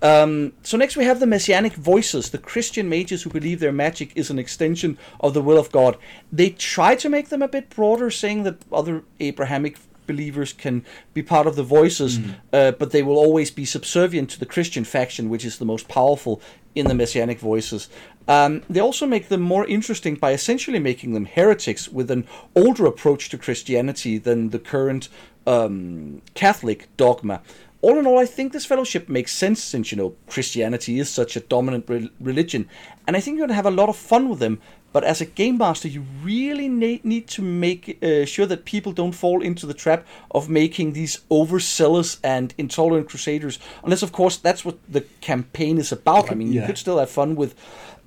Um, so next we have the Messianic Voices, the Christian mages who believe their magic is an extension of the will of God. They try to make them a bit broader, saying that other Abrahamic believers can be part of the Voices, mm. uh, but they will always be subservient to the Christian faction, which is the most powerful in the Messianic Voices. Um, they also make them more interesting by essentially making them heretics with an older approach to Christianity than the current um, Catholic dogma. All in all, I think this fellowship makes sense since, you know, Christianity is such a dominant re- religion. And I think you're going to have a lot of fun with them. But as a game master, you really na- need to make uh, sure that people don't fall into the trap of making these overzealous and intolerant crusaders. Unless, of course, that's what the campaign is about. I mean, yeah. you could still have fun with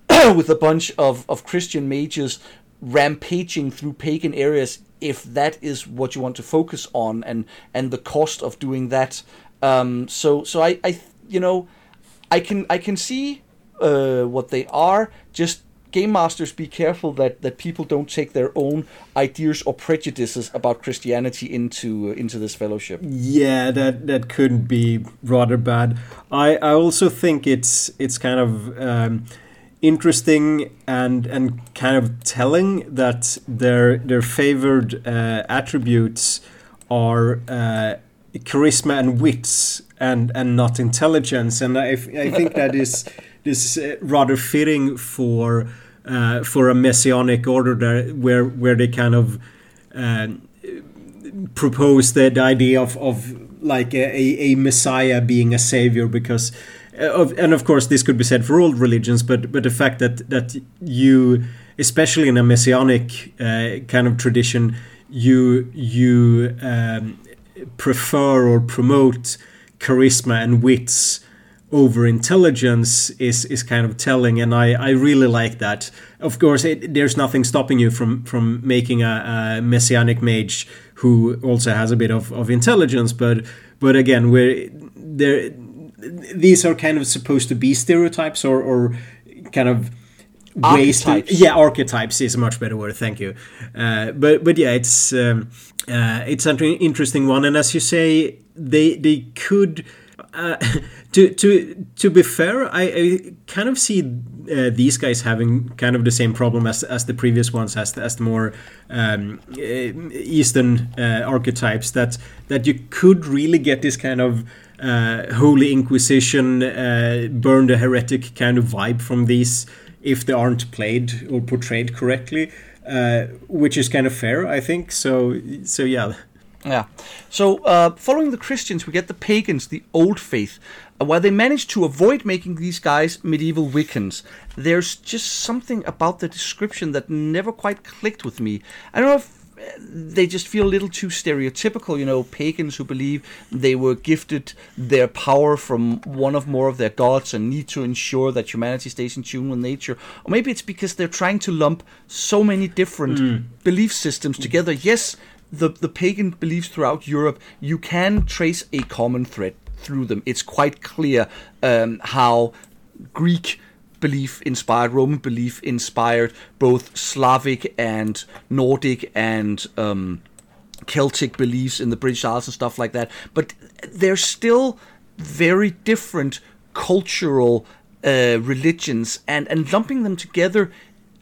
with a bunch of, of Christian mages rampaging through pagan areas if that is what you want to focus on and, and the cost of doing that. Um, so, so I, I, you know, I can, I can see, uh, what they are. Just game masters, be careful that, that people don't take their own ideas or prejudices about Christianity into, uh, into this fellowship. Yeah, that, that could be rather bad. I, I also think it's, it's kind of, um, interesting and and kind of telling that their, their favored, uh, attributes are, uh, charisma and wits and and not intelligence, and I, I think that is this is rather fitting for uh, for a messianic order there, where where they kind of uh, propose the, the idea of, of like a, a messiah being a savior, because of, and of course this could be said for all religions, but but the fact that that you, especially in a messianic uh, kind of tradition, you you um, prefer or promote charisma and wits over intelligence is is kind of telling, and I, I really like that. Of course, it, there's nothing stopping you from from making a, a messianic mage who also has a bit of, of intelligence, but but again, we're there. These are kind of supposed to be stereotypes or or kind of ways archetypes. To, yeah, archetypes is a much better word. Thank you. Uh, but but yeah, it's. Um, Uh, it's an interesting one, and as you say, they they could. Uh, to to to be fair, I, I kind of see uh, these guys having kind of the same problem as as the previous ones, as the, as the more um, Eastern uh, archetypes. That that you could really get this kind of uh, Holy Inquisition, uh, burn the heretic kind of vibe from these if they aren't played or portrayed correctly. Uh, which is kind of fair, I think. So, so yeah. Yeah. So, uh, following the Christians, we get the pagans, the Old Faith. While they managed to avoid making these guys medieval Wiccans, there's just something about the description that never quite clicked with me. I don't know if they just feel a little too stereotypical, you know, pagans who believe they were gifted their power from one of more of their gods and need to ensure that humanity stays in tune with nature. Or maybe it's because they're trying to lump so many different mm. belief systems together. Yes, the, the pagan beliefs throughout Europe, you can trace a common thread through them. It's quite clear um, how Greek belief inspired, Roman belief inspired both Slavic and Nordic and um, Celtic beliefs in the British Isles and stuff like that. But they're still very different cultural uh, religions, and, and lumping them together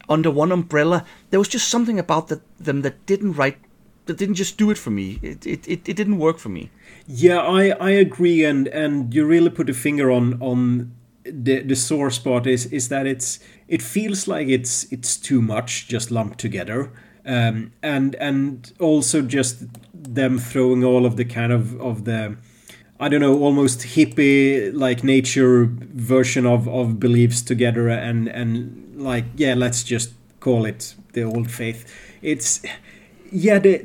under one umbrella, there was just something about the, them that didn't write, that didn't just do it for me. It it, it, it didn't work for me. Yeah, I, I agree, and, and you really put a finger on... on... The the sore spot is is that it's it feels like it's it's too much just lumped together, um, and and also just them throwing all of the kind of, of the I don't know almost hippie like nature version of, of beliefs together, and and like yeah let's just call it the Old Faith. It's yeah the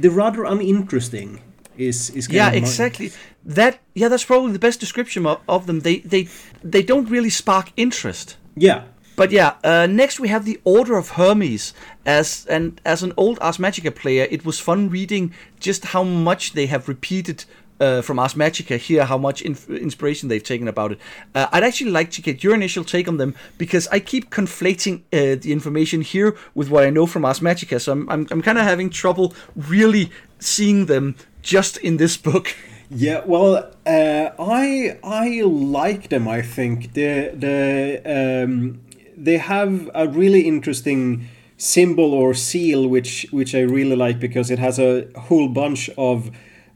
the rather uninteresting is is kind yeah of exactly. That yeah, that's probably the best description of, of them. They they they don't really spark interest. Yeah. But yeah, uh, next we have the Order of Hermes. As and as an old Ars Magica player, it was fun reading just how much they have repeated uh, from Ars Magica here, how much inf- inspiration they've taken about it. Uh, I'd actually like to get your initial take on them, because I keep conflating uh, the information here with what I know from Ars Magica, so I'm I'm, I'm kind of having trouble really seeing them just in this book. Yeah, well, uh, I I like them. I think the the um, they have a really interesting symbol or seal, which which I really like, because it has a whole bunch of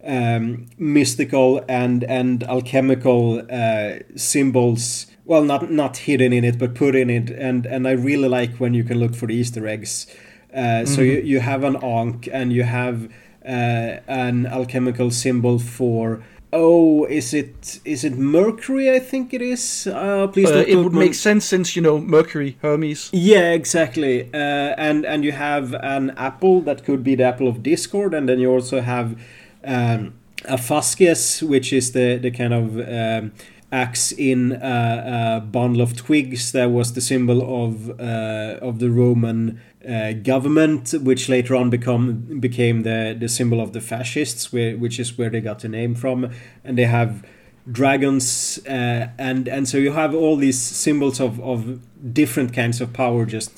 um, mystical and and alchemical uh, symbols. Well, not not hidden in it, but put in it, and and I really like when you can look for the Easter eggs. Uh, mm-hmm. So you you have an Ankh, and you have Uh, an alchemical symbol for oh is it is it Mercury? I think it is. Uh, please uh, don't. It would mer- make sense, since you know Mercury, Hermes. Yeah, exactly. Uh, and and you have an apple that could be the apple of discord, and then you also have um, a fasces, which is the the kind of um, axe in a, a bundle of twigs that was the symbol of uh, of the Roman Uh, government, which later on become became the, the symbol of the fascists, where, which is where they got the name from. And they have dragons, uh, and and so you have all these symbols of, of different kinds of power just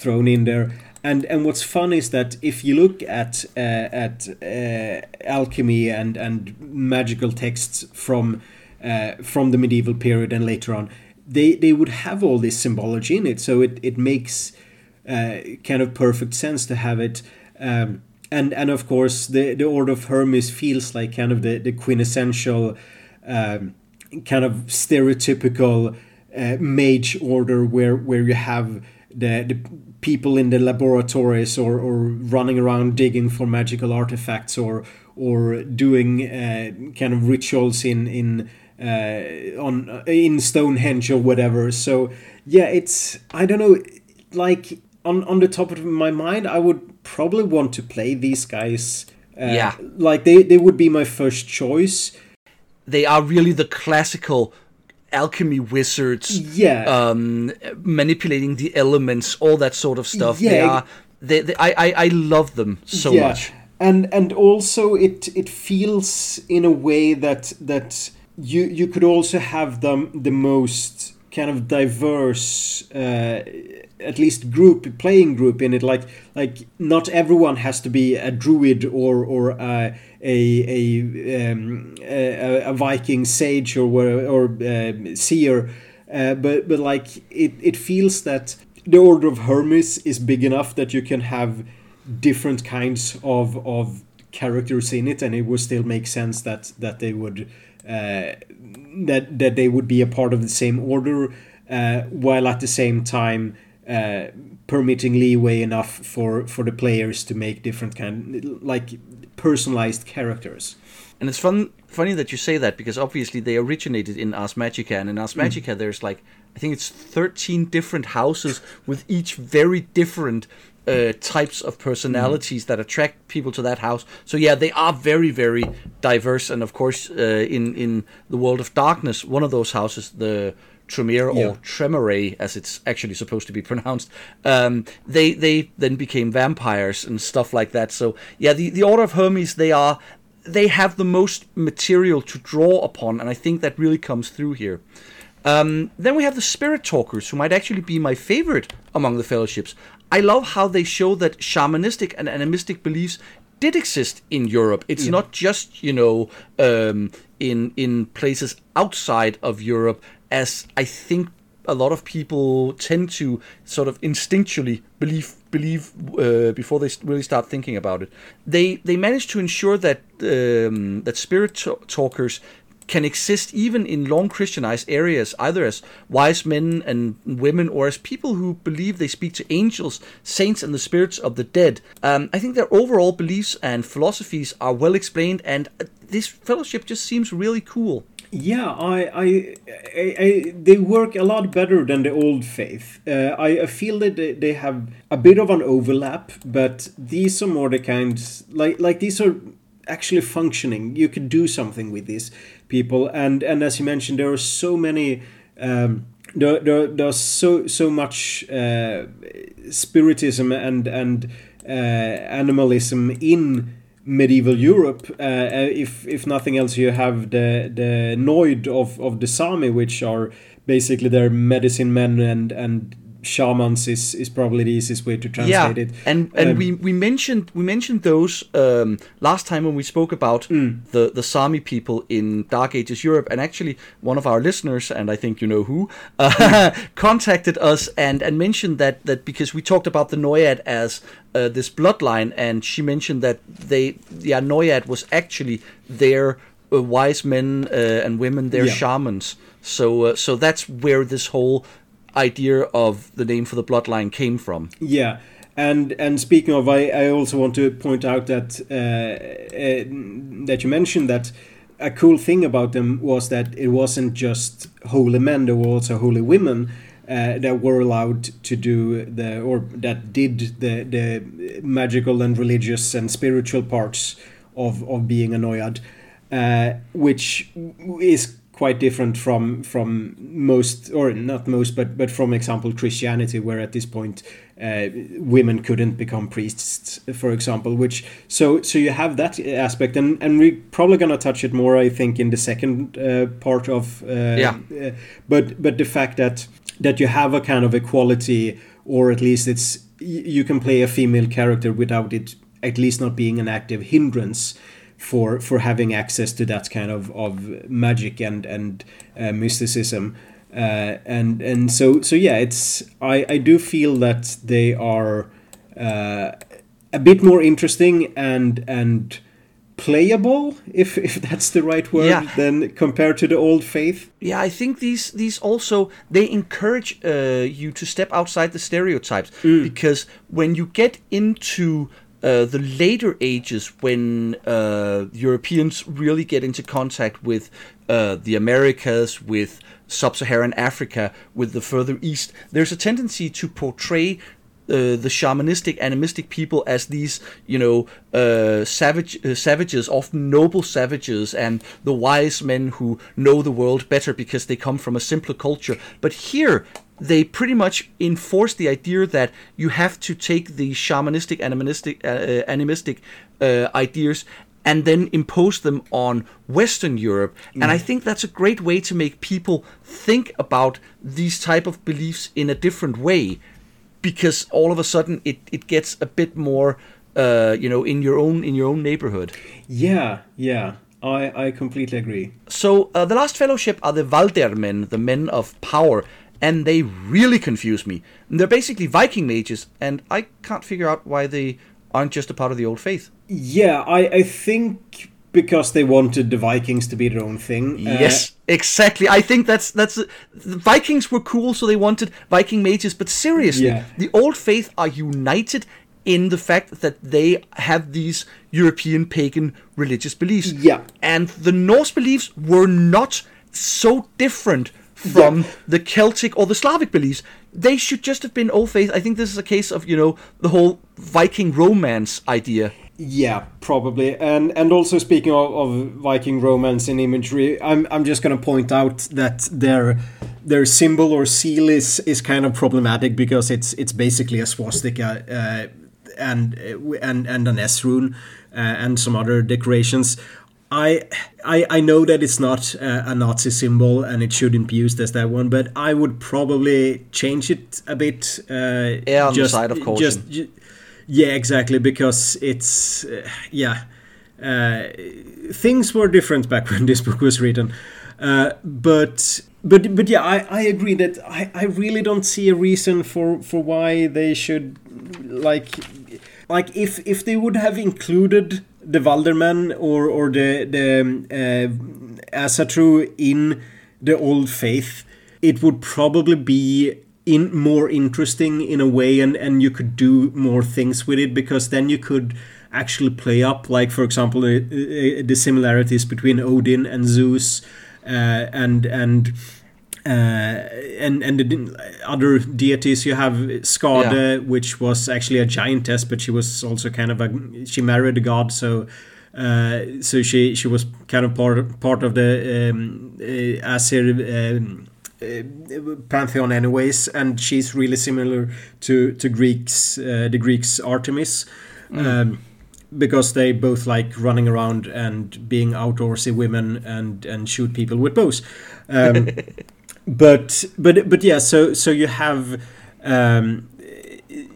thrown in there. And and what's fun is that if you look at uh, at uh, alchemy and and magical texts from uh, from the medieval period and later on, they they would have all this symbology in it. So it it makes Uh, kind of perfect sense to have it, um, and and of course the, the Order of Hermes feels like kind of the, the quintessential um, kind of stereotypical uh, mage order, where where you have the, the people in the laboratories or, or running around digging for magical artifacts or or doing uh, kind of rituals in in uh, on in Stonehenge or whatever. So yeah, it's I don't know, like. On, on the top of my mind, I would probably want to play these guys. Uh, yeah. Like, they, they would be my first choice. They are really the classical alchemy wizards. Yeah. Um, manipulating the elements, all that sort of stuff. Yeah. They are, they, they, I, I, I love them so yeah. much. And and also, it it feels in a way that that you, you could also have them the most kind of diverse uh, at least group playing group in it, like like not everyone has to be a druid or or uh, a a, um, a a Viking sage or or uh, seer, uh, but but like it, it feels that the Order of Hermes is big enough that you can have different kinds of of characters in it, and it would still make sense that that they would uh, that that they would be a part of the same order, uh, while at the same time. Uh, permitting leeway enough for, for the players to make different kind, like personalized characters. And it's fun, funny that you say that, because obviously they originated in Ars Magica, and in Ars Magica mm. there's like, I think it's thirteen different houses with each very different uh, types of personalities mm. that attract people to that house. So yeah, they are very, very diverse. And of course, uh, in, in the World of Darkness, one of those houses, the Tremere yeah. or Tremere, as it's actually supposed to be pronounced, um, they they then became vampires and stuff like that. So yeah, the, the Order of Hermes, they are they have the most material to draw upon, and I think that really comes through here. Um, then we have the Spirit Talkers, who might actually be my favorite among the fellowships. I love how they show that shamanistic and animistic beliefs did exist in Europe. It's yeah. not just, you know, um, in in places outside of Europe, as I think a lot of people tend to sort of instinctually believe believe uh, before they really start thinking about it. They they manage to ensure that um, that spirit to- talkers can exist even in long Christianized areas, either as wise men and women or as people who believe they speak to angels, saints, and the spirits of the dead. Um, I think their overall beliefs and philosophies are well explained, and this fellowship just seems really cool. Yeah, I, I, I, I, they work a lot better than the Old Faith. Uh, I, I feel that they, they have a bit of an overlap, but these are more the kinds like like these are actually functioning. You could do something with these people, and, and as you mentioned, there are so many. Um, there, there, there's so so much uh, spiritism and and uh, animalism in medieval Europe. Uh, if if nothing else, you have the the Noyad of of the Sami, which are basically their medicine men and and shamans is, is probably the easiest way to translate yeah. it. And and um, we, we mentioned we mentioned those um, last time when we spoke about mm. the, the Sami people in Dark Ages Europe, and actually one of our listeners, and I think you know who, uh, mm. contacted us and, and mentioned that, that because we talked about the Noyad as uh, this bloodline, and she mentioned that they yeah Noyad was actually their uh, wise men uh, and women, their yeah. shamans. So uh, so that's where this whole idea of the name for the bloodline came from. Yeah, and and speaking of, I, I also want to point out that uh, uh, that you mentioned that a cool thing about them was that it wasn't just holy men; there were also holy women uh, that were allowed to do the or that did the the magical and religious and spiritual parts of of being a Noyad, uh, which is quite different from from most, or not most, but but from example Christianity, where at this point uh, women couldn't become priests, for example. Which so so you have that aspect, and and we're probably gonna touch it more, I think, in the second uh, part of uh, yeah. Uh, but but the fact that that you have a kind of equality, or at least it's you can play a female character without it at least not being an active hindrance for for having access to that kind of, of magic and and uh, mysticism, uh, and and so so yeah, it's I, I do feel that they are uh, a bit more interesting and and playable, if if that's the right word, yeah. than compared to the Old Faith. Yeah, I think these these also they encourage uh, you to step outside the stereotypes mm. because when you get into Uh, the later ages, when uh, Europeans really get into contact with uh, the Americas, with sub-Saharan Africa, with the further east, there's a tendency to portray uh, the shamanistic, animistic people as these, you know, uh, savage uh, savages, often noble savages, and the wise men who know the world better because they come from a simpler culture. But here, they pretty much enforce the idea that you have to take the shamanistic, animistic, uh, animistic uh, ideas and then impose them on Western Europe. Mm. And I think that's a great way to make people think about these type of beliefs in a different way, because all of a sudden it, it gets a bit more, uh, you know, in your own in your own neighborhood. Yeah, yeah. I, I completely agree. So uh, the last fellowship are the Valdermen, the men of power. And they really confuse me. They're basically Viking mages, and I can't figure out why they aren't just a part of the Old Faith. Yeah, I, I think because they wanted the Vikings to be their own thing. Yes, uh, exactly. I think that's... that's the Vikings were cool, so they wanted Viking mages. But seriously, yeah. the Old Faith are united in the fact that they have these European pagan religious beliefs. Yeah. And the Norse beliefs were not so different from yeah. the Celtic or the Slavic beliefs. They should just have been Old Faith. I think this is a case of, you know, the whole Viking romance idea. Yeah, probably. And and also speaking of, of Viking romance and imagery, I'm I'm just going to point out that their their symbol or seal is, is kind of problematic because it's it's basically a swastika uh, and and and an S rune uh, and some other decorations. I, I I know that it's not uh, a Nazi symbol and it shouldn't be used as that one, but I would probably change it a bit. Uh, yeah, on just, the side of caution. Just, ju- yeah, exactly, because it's, uh, yeah, uh, things were different back when this book was written. Uh, but but but yeah, I, I agree that I, I really don't see a reason for, for why they should, like, like if, if they would have included the Valdermen or or the the uh, Asatru in the Old Faith, it would probably be in more interesting in a way, and, and you could do more things with it, because then you could actually play up, like, for example, uh, uh, the similarities between Odin and Zeus, uh, and and. Uh, and and the other deities. You have Skade, yeah. which was actually a giantess, but she was also kind of a she married a god, so uh, so she she was kind of part part of the um, uh, Asir um, uh, pantheon, anyways. And she's really similar to to Greeks, uh, the Greeks Artemis. Mm. Um, because they both like running around and being outdoorsy women and, and shoot people with bows. Um, but but but yeah, so so you have um,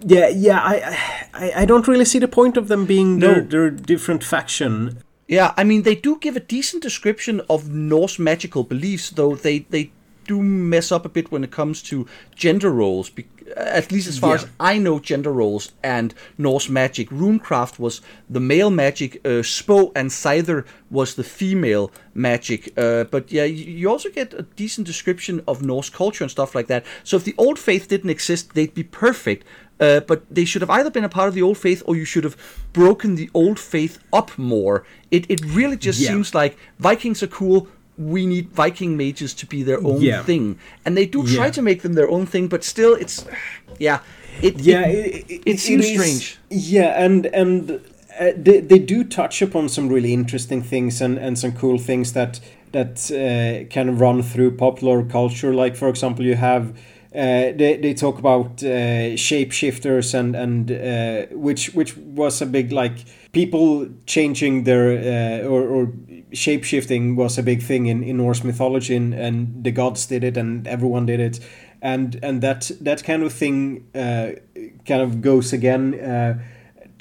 yeah yeah I, I I don't really see the point of them being no. their, their different faction. Yeah, I mean, they do give a decent description of Norse magical beliefs, though they, they do mess up a bit when it comes to gender roles. Be- at least as far yeah. as I know gender roles and Norse magic. Runecraft was the male magic, uh, Spo and Scyther was the female magic. Uh, but yeah, you also get a decent description of Norse culture and stuff like that. So if the Old Faith didn't exist, they'd be perfect. Uh, but they should have either been a part of the Old Faith, or you should have broken the Old Faith up more. It it really just yeah. seems like Vikings are cool. We need Viking mages to be their own yeah. thing, and they do try yeah. to make them their own thing. But still, it's yeah, it yeah, it, it, it, it seems it is, strange. Yeah, and and uh, they they do touch upon some really interesting things and, and some cool things that that uh, kind of run through popular culture. Like, for example, you have. Uh, they they talk about uh, shapeshifters and and uh, which which was a big like people changing their uh, or, or shapeshifting was a big thing in, in Norse mythology, and, and the gods did it and everyone did it, and and that that kind of thing uh, kind of goes again. Uh,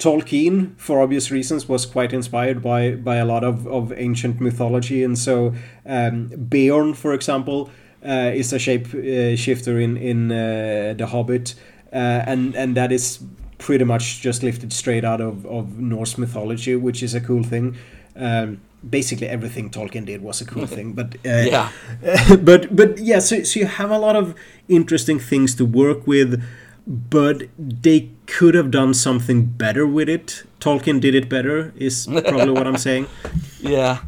Tolkien, for obvious reasons, was quite inspired by by a lot of, of ancient mythology, and so um, Beorn, for example. Uh, is a shape uh, shifter in in uh, The Hobbit, uh, and and that is pretty much just lifted straight out of, of Norse mythology, which is a cool thing. Um, basically, everything Tolkien did was a cool thing, but uh, yeah, but but yeah. So so you have a lot of interesting things to work with, but they could have done something better with it. Tolkien did it better is probably what I'm saying. Yeah.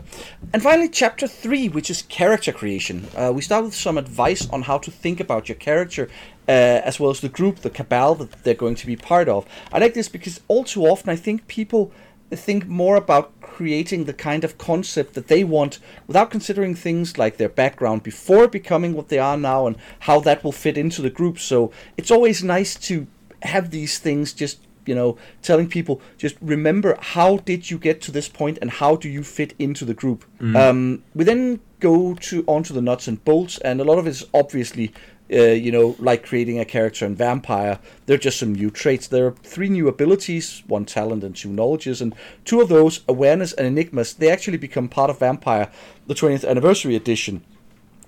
And finally, chapter three, which is character creation. Uh, we start with some advice on how to think about your character, uh, as well as the group, the cabal that they're going to be part of. I like this because all too often I think people think more about creating the kind of concept that they want without considering things like their background before becoming what they are now and how that will fit into the group. So it's always nice to have these things just, you know, telling people, just remember, how did you get to this point and how do you fit into the group? Mm. Um, we then go to onto the nuts and bolts, and a lot of it is obviously, uh, you know, like creating a character in Vampire. There are just some new traits. There are three new abilities, one talent and two knowledges, and two of those, awareness and enigmas, they actually become part of Vampire, the twentieth anniversary edition,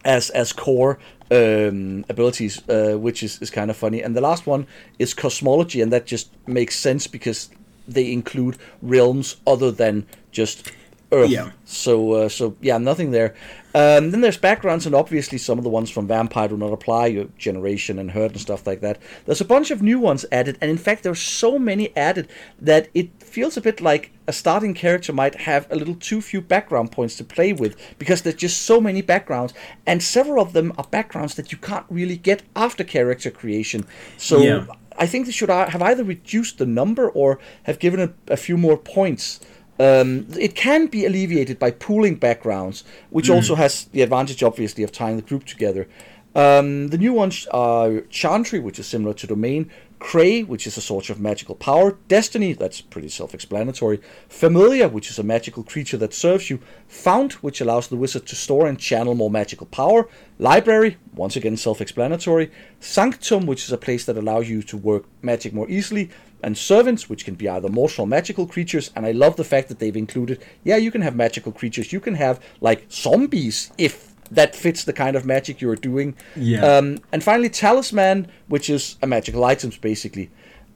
as as core um, abilities, uh, which is, is kind of funny. And the last one is cosmology, and that just makes sense because they include realms other than just Earth. Yeah. So, uh, so yeah, nothing there. Um, then there's backgrounds, and obviously some of the ones from Vampire do not apply, your generation and herd and stuff like that. There's a bunch of new ones added, and in fact there's so many added that it feels a bit like a starting character might have a little too few background points to play with, because there's just so many backgrounds, and several of them are backgrounds that you can't really get after character creation. So yeah. I think they should have either reduced the number or have given a, a few more points. Um, it can be alleviated by pooling backgrounds, which mm. also has the advantage, obviously, of tying the group together. Um, the new ones are Chantry, which is similar to Domain, Cray, which is a sort of magical power, Destiny, that's pretty self-explanatory, Familiar, which is a magical creature that serves you, Fount, which allows the wizard to store and channel more magical power, Library, once again self-explanatory, Sanctum, which is a place that allows you to work magic more easily, and servants, which can be either mortal or magical creatures. And I love the fact that they've included, yeah, you can have magical creatures. You can have, like, zombies, if that fits the kind of magic you're doing. Yeah. Um, and finally, Talisman, which is a magical items, basically.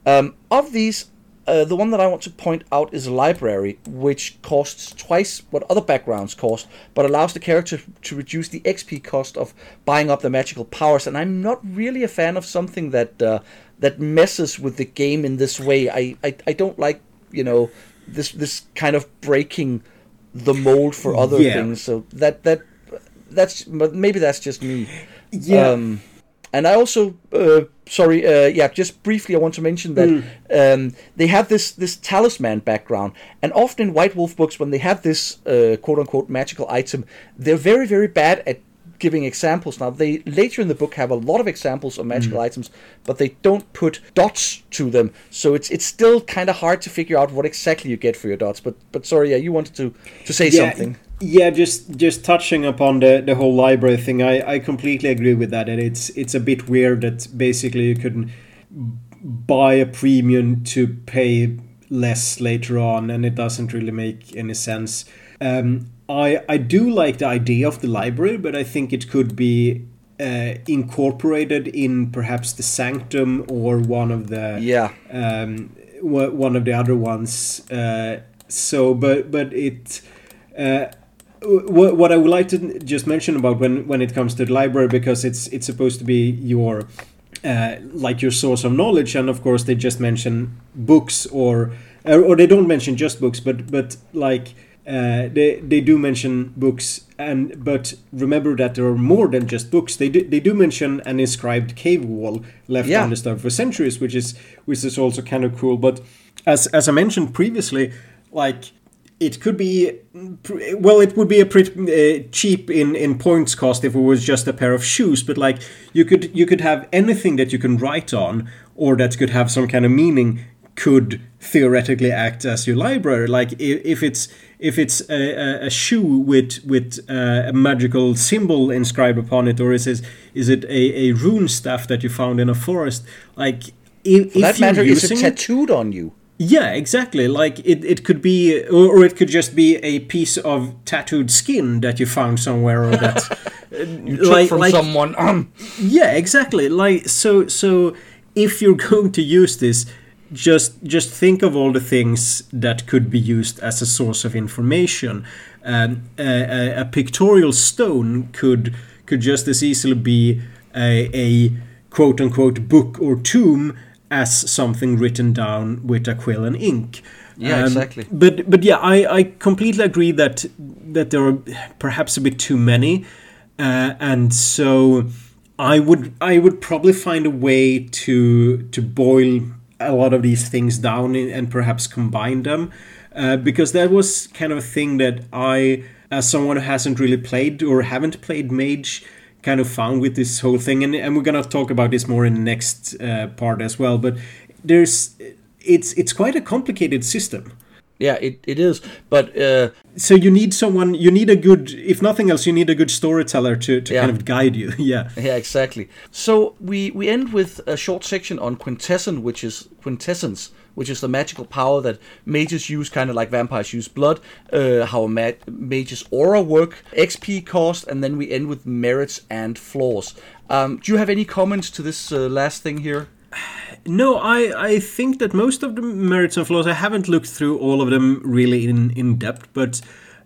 Um, of these, uh, the one that I want to point out is a Library, which costs twice what other backgrounds cost, but allows the character to reduce the X P cost of buying up the magical powers. And I'm not really a fan of something that... Uh, that messes with the game in this way. I, I, I don't like, you know, this this kind of breaking the mold for other yeah. things. So that that that's maybe that's just me. Yeah. Um, and I also uh, sorry uh, yeah just briefly I want to mention that mm. um, they have this this talisman background, and often in White Wolf books when they have this uh, quote unquote magical item, they're very very bad at giving examples now. They later in the book have a lot of examples of magical mm. items, but they don't put dots to them, so it's it's still kind of hard to figure out what exactly you get for your dots. But but sorry, yeah, you wanted to to say yeah, something. Yeah, just just touching upon the the whole library thing, I I completely agree with that, and it's it's a bit weird that basically you couldn't buy a premium to pay less later on, and it doesn't really make any sense. Um, I I do like the idea of the library, but I think it could be uh, incorporated in perhaps the Sanctum or one of the yeah um, w- one of the other ones. Uh, so, but but it uh, w- what I would like to just mention about when when it comes to the library, because it's it's supposed to be your uh, like your source of knowledge, and of course they just mention books or or they don't mention just books, but but like. Uh, they they do mention books, and but remember that there are more than just books. They do, they do mention an inscribed cave wall left yeah. undisturbed for centuries, which is which is also kind of cool. But as as I mentioned previously, like it could be well, it would be a pretty uh, cheap in, in points cost if it was just a pair of shoes. But like you could you could have anything that you can write on or that could have some kind of meaning could theoretically act as your library. Like if it's if it's a, a shoe with with a magical symbol inscribed upon it, or is it is it a, a rune staff that you found in a forest? Like if, for that if matter, is it tattooed on you? Yeah, exactly. Like it, it could be, or, or it could just be a piece of tattooed skin that you found somewhere, or that you took like, from like, someone. Yeah, exactly. Like so so if you're going to use this. Just just think of all the things that could be used as a source of information. Um, a, a, a pictorial stone could could just as easily be a, a quote-unquote book or tomb as something written down with aquil and ink. Yeah, um, exactly. But but yeah, I, I completely agree that that there are perhaps a bit too many, uh, and so I would I would probably find a way to to boil a lot of these things down in, and perhaps combine them, uh, because that was kind of a thing that I, as someone who hasn't really played or haven't played Mage, kind of found with this whole thing, and, and we're gonna talk about this more in the next uh, part as well. But there's, it's it's quite a complicated system. Yeah, it, it is. But uh, so you need someone, you need a good, if nothing else, you need a good storyteller to, to yeah. kind of guide you. yeah. Yeah, exactly. So we, we end with a short section on quintessence, which is quintessence, which is the magical power that mages use, kind of like vampires use blood, uh, how a ma- mage's aura work, X P cost, and then we end with merits and flaws. Um, do you have any comments to this uh, last thing here? No, I, I think that most of the merits and flaws, I haven't looked through all of them really in, in depth, but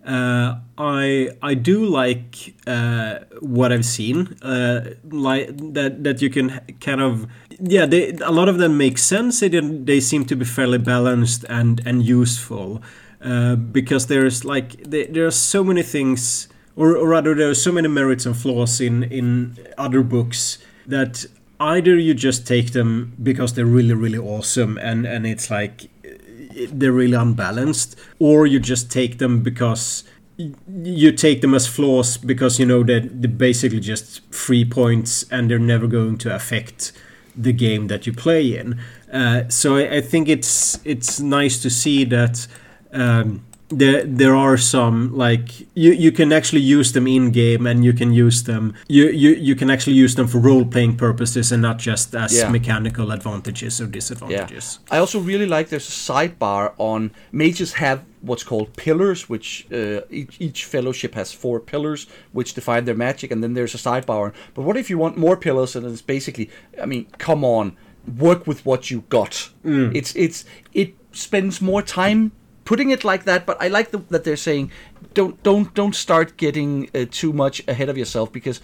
uh, I I do like uh, what I've seen, uh, like that that you can kind of yeah, they, a lot of them make sense. They they seem to be fairly balanced and and useful uh, because there's like there, there are so many things, or, or rather there are so many merits and flaws in in other books that. Either you just take them because they're really, really awesome and, and it's like they're really unbalanced, or you just take them because you take them as flaws because you know that they're basically just free points and they're never going to affect the game that you play in. Uh, so I, I think it's it's nice to see that um, there there are some, like, you, you can actually use them in game, and you can use them you, you, you can actually use them for role-playing purposes and not just as yeah. mechanical advantages or disadvantages. Yeah. I also really like there's a sidebar on mages have what's called pillars, which uh, each, each fellowship has four pillars which define their magic, and then there's a sidebar. But what if you want more pillars? And it's basically, I mean, come on, work with what you got. Mm. It's it's it spends more time putting it like that, but I like the, that they're saying, don't don't don't start getting uh, too much ahead of yourself, because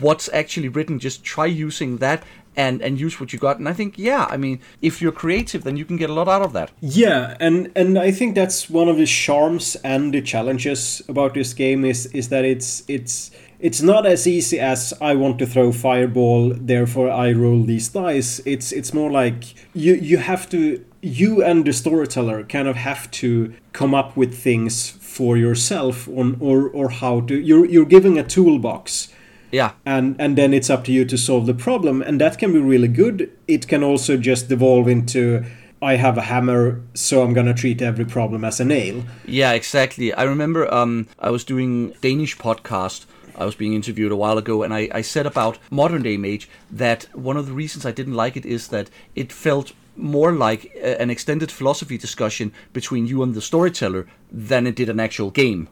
what's actually written, just try using that and and use what you got. And I think, yeah, I mean, if you're creative, then you can get a lot out of that. Yeah, and and I think that's one of the charms and the challenges about this game is is that it's it's it's not as easy as I want to throw fireball, therefore I roll these dice. It's it's more like you you have to. You and the storyteller kind of have to come up with things for yourself on or, or how to. You're you're giving a toolbox Yeah. And and then it's up to you to solve the problem, and that can be really good. It can also just devolve into, I have a hammer, so I'm going to treat every problem as a nail. Yeah, exactly. I remember um, I was doing a Danish podcast. I was being interviewed a while ago, and I, I said about modern day Mage that one of the reasons I didn't like it is that it felt more like a, an extended philosophy discussion between you and the storyteller than it did an actual game.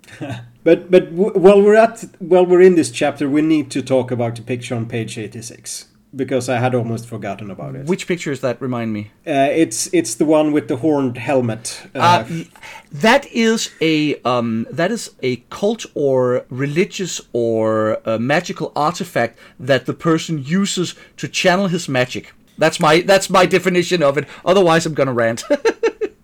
but but w- while we're at while we're in this chapter, we need to talk about the picture on page eighty-six, because I had almost forgotten about it. Which picture is that? Remind me. Uh, it's it's the one with the horned helmet. Uh, uh, that is a um, that is a cult or religious or uh, magical artifact that the person uses to channel his magic. That's my that's my definition of it. Otherwise, I'm gonna rant.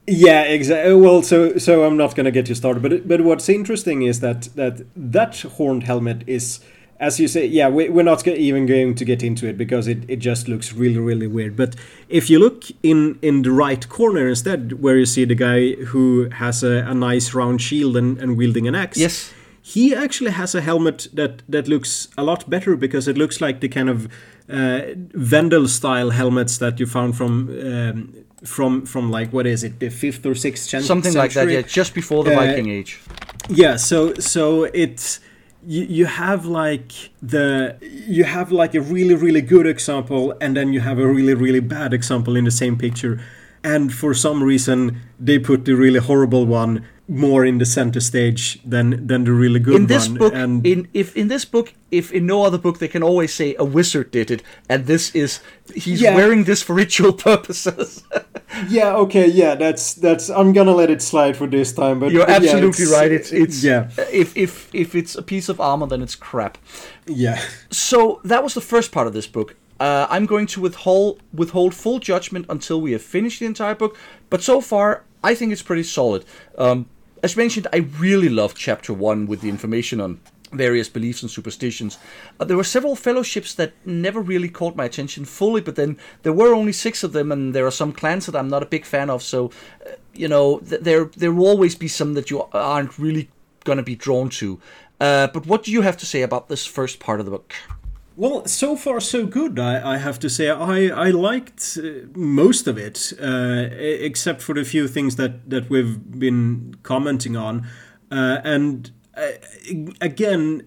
Yeah, exactly. Well, so so I'm not gonna get you started. But but what's interesting is that that that horned helmet is, as you say, yeah, we're not even going to get into it because it, it just looks really, really weird. But if you look in, in the right corner instead, where you see the guy who has a, a nice round shield and, and wielding an axe, yes, he actually has a helmet that, that looks a lot better, because it looks like the kind of uh, Vendel-style helmets that you found from... Um, From, from like, what is it, the fifth or sixth century? Something like that, yeah, just before the uh, Viking Age. Yeah, so so it's... You, you have like the you have like a really, really good example, and then you have a really, really bad example in the same picture, and for some reason they put the really horrible one more in the center stage than than the really good one. In this one. book, and in if in this book, if in no other book, they can always say a wizard did it, and this is he's yeah. wearing this for ritual purposes. yeah. Okay. Yeah. That's that's. I'm gonna let it slide for this time. But you're absolutely yeah, it's, right. It's it's yeah. If if if it's a piece of armor, then it's crap. Yeah. So that was the first part of this book. Uh, I'm going to withhold withhold full judgment until we have finished the entire book. But so far, I think it's pretty solid. Um, as mentioned, I really loved chapter one with the information on various beliefs and superstitions. Uh, there were several fellowships that never really caught my attention fully, but then there were only six of them, and there are some clans that I'm not a big fan of. So, uh, you know, th- there there will always be some that you aren't really going to be drawn to. Uh, but what do you have to say about this first part of the book? Well, so far so good, I, I have to say. I, I liked uh, most of it, uh, except for the few things that, that we've been commenting on. Uh, and uh, again,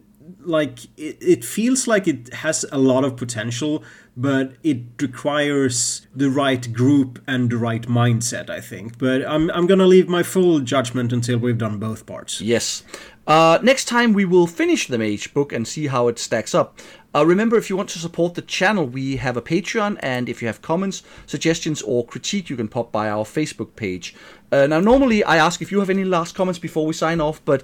like it, it feels like it has a lot of potential, but it requires the right group and the right mindset, I think. But I'm I'm going to leave my full judgment until we've done both parts. Yes. Uh, next time we will finish the Mage book and see how it stacks up. Uh, remember, if you want to support the channel, we have a Patreon, and if you have comments, suggestions, or critique, you can pop by our Facebook page. Uh, now, normally I ask if you have any last comments before we sign off, but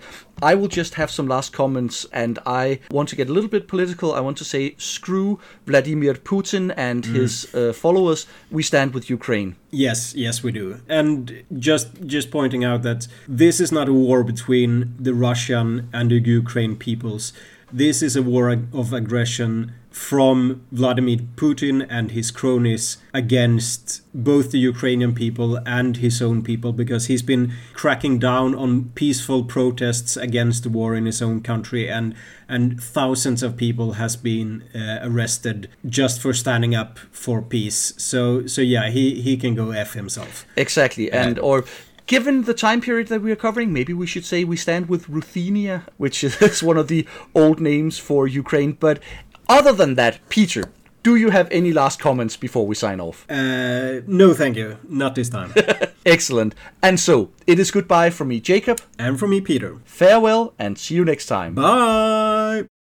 I will just have some last comments, and I want to get a little bit political. I want to say, screw Vladimir Putin and mm. his uh, followers. We stand with Ukraine. Yes, yes, we do. And just just pointing out that this is not a war between the Russian and the Ukraine peoples. This is a war of aggression from Vladimir Putin and his cronies against both the Ukrainian people and his own people, because he's been cracking down on peaceful protests against the war in his own country, and and thousands of people has been uh, arrested just for standing up for peace. So so yeah, he, he can go F himself. Exactly, and uh, or... Given the time period that we are covering, maybe we should say we stand with Ruthenia, which is one of the old names for Ukraine. But other than that, Peter, do you have any last comments before we sign off? Uh, no, thank you. Not this time. Excellent. And so, it is goodbye from me, Jacob. And from me, Peter. Farewell, and see you next time. Bye!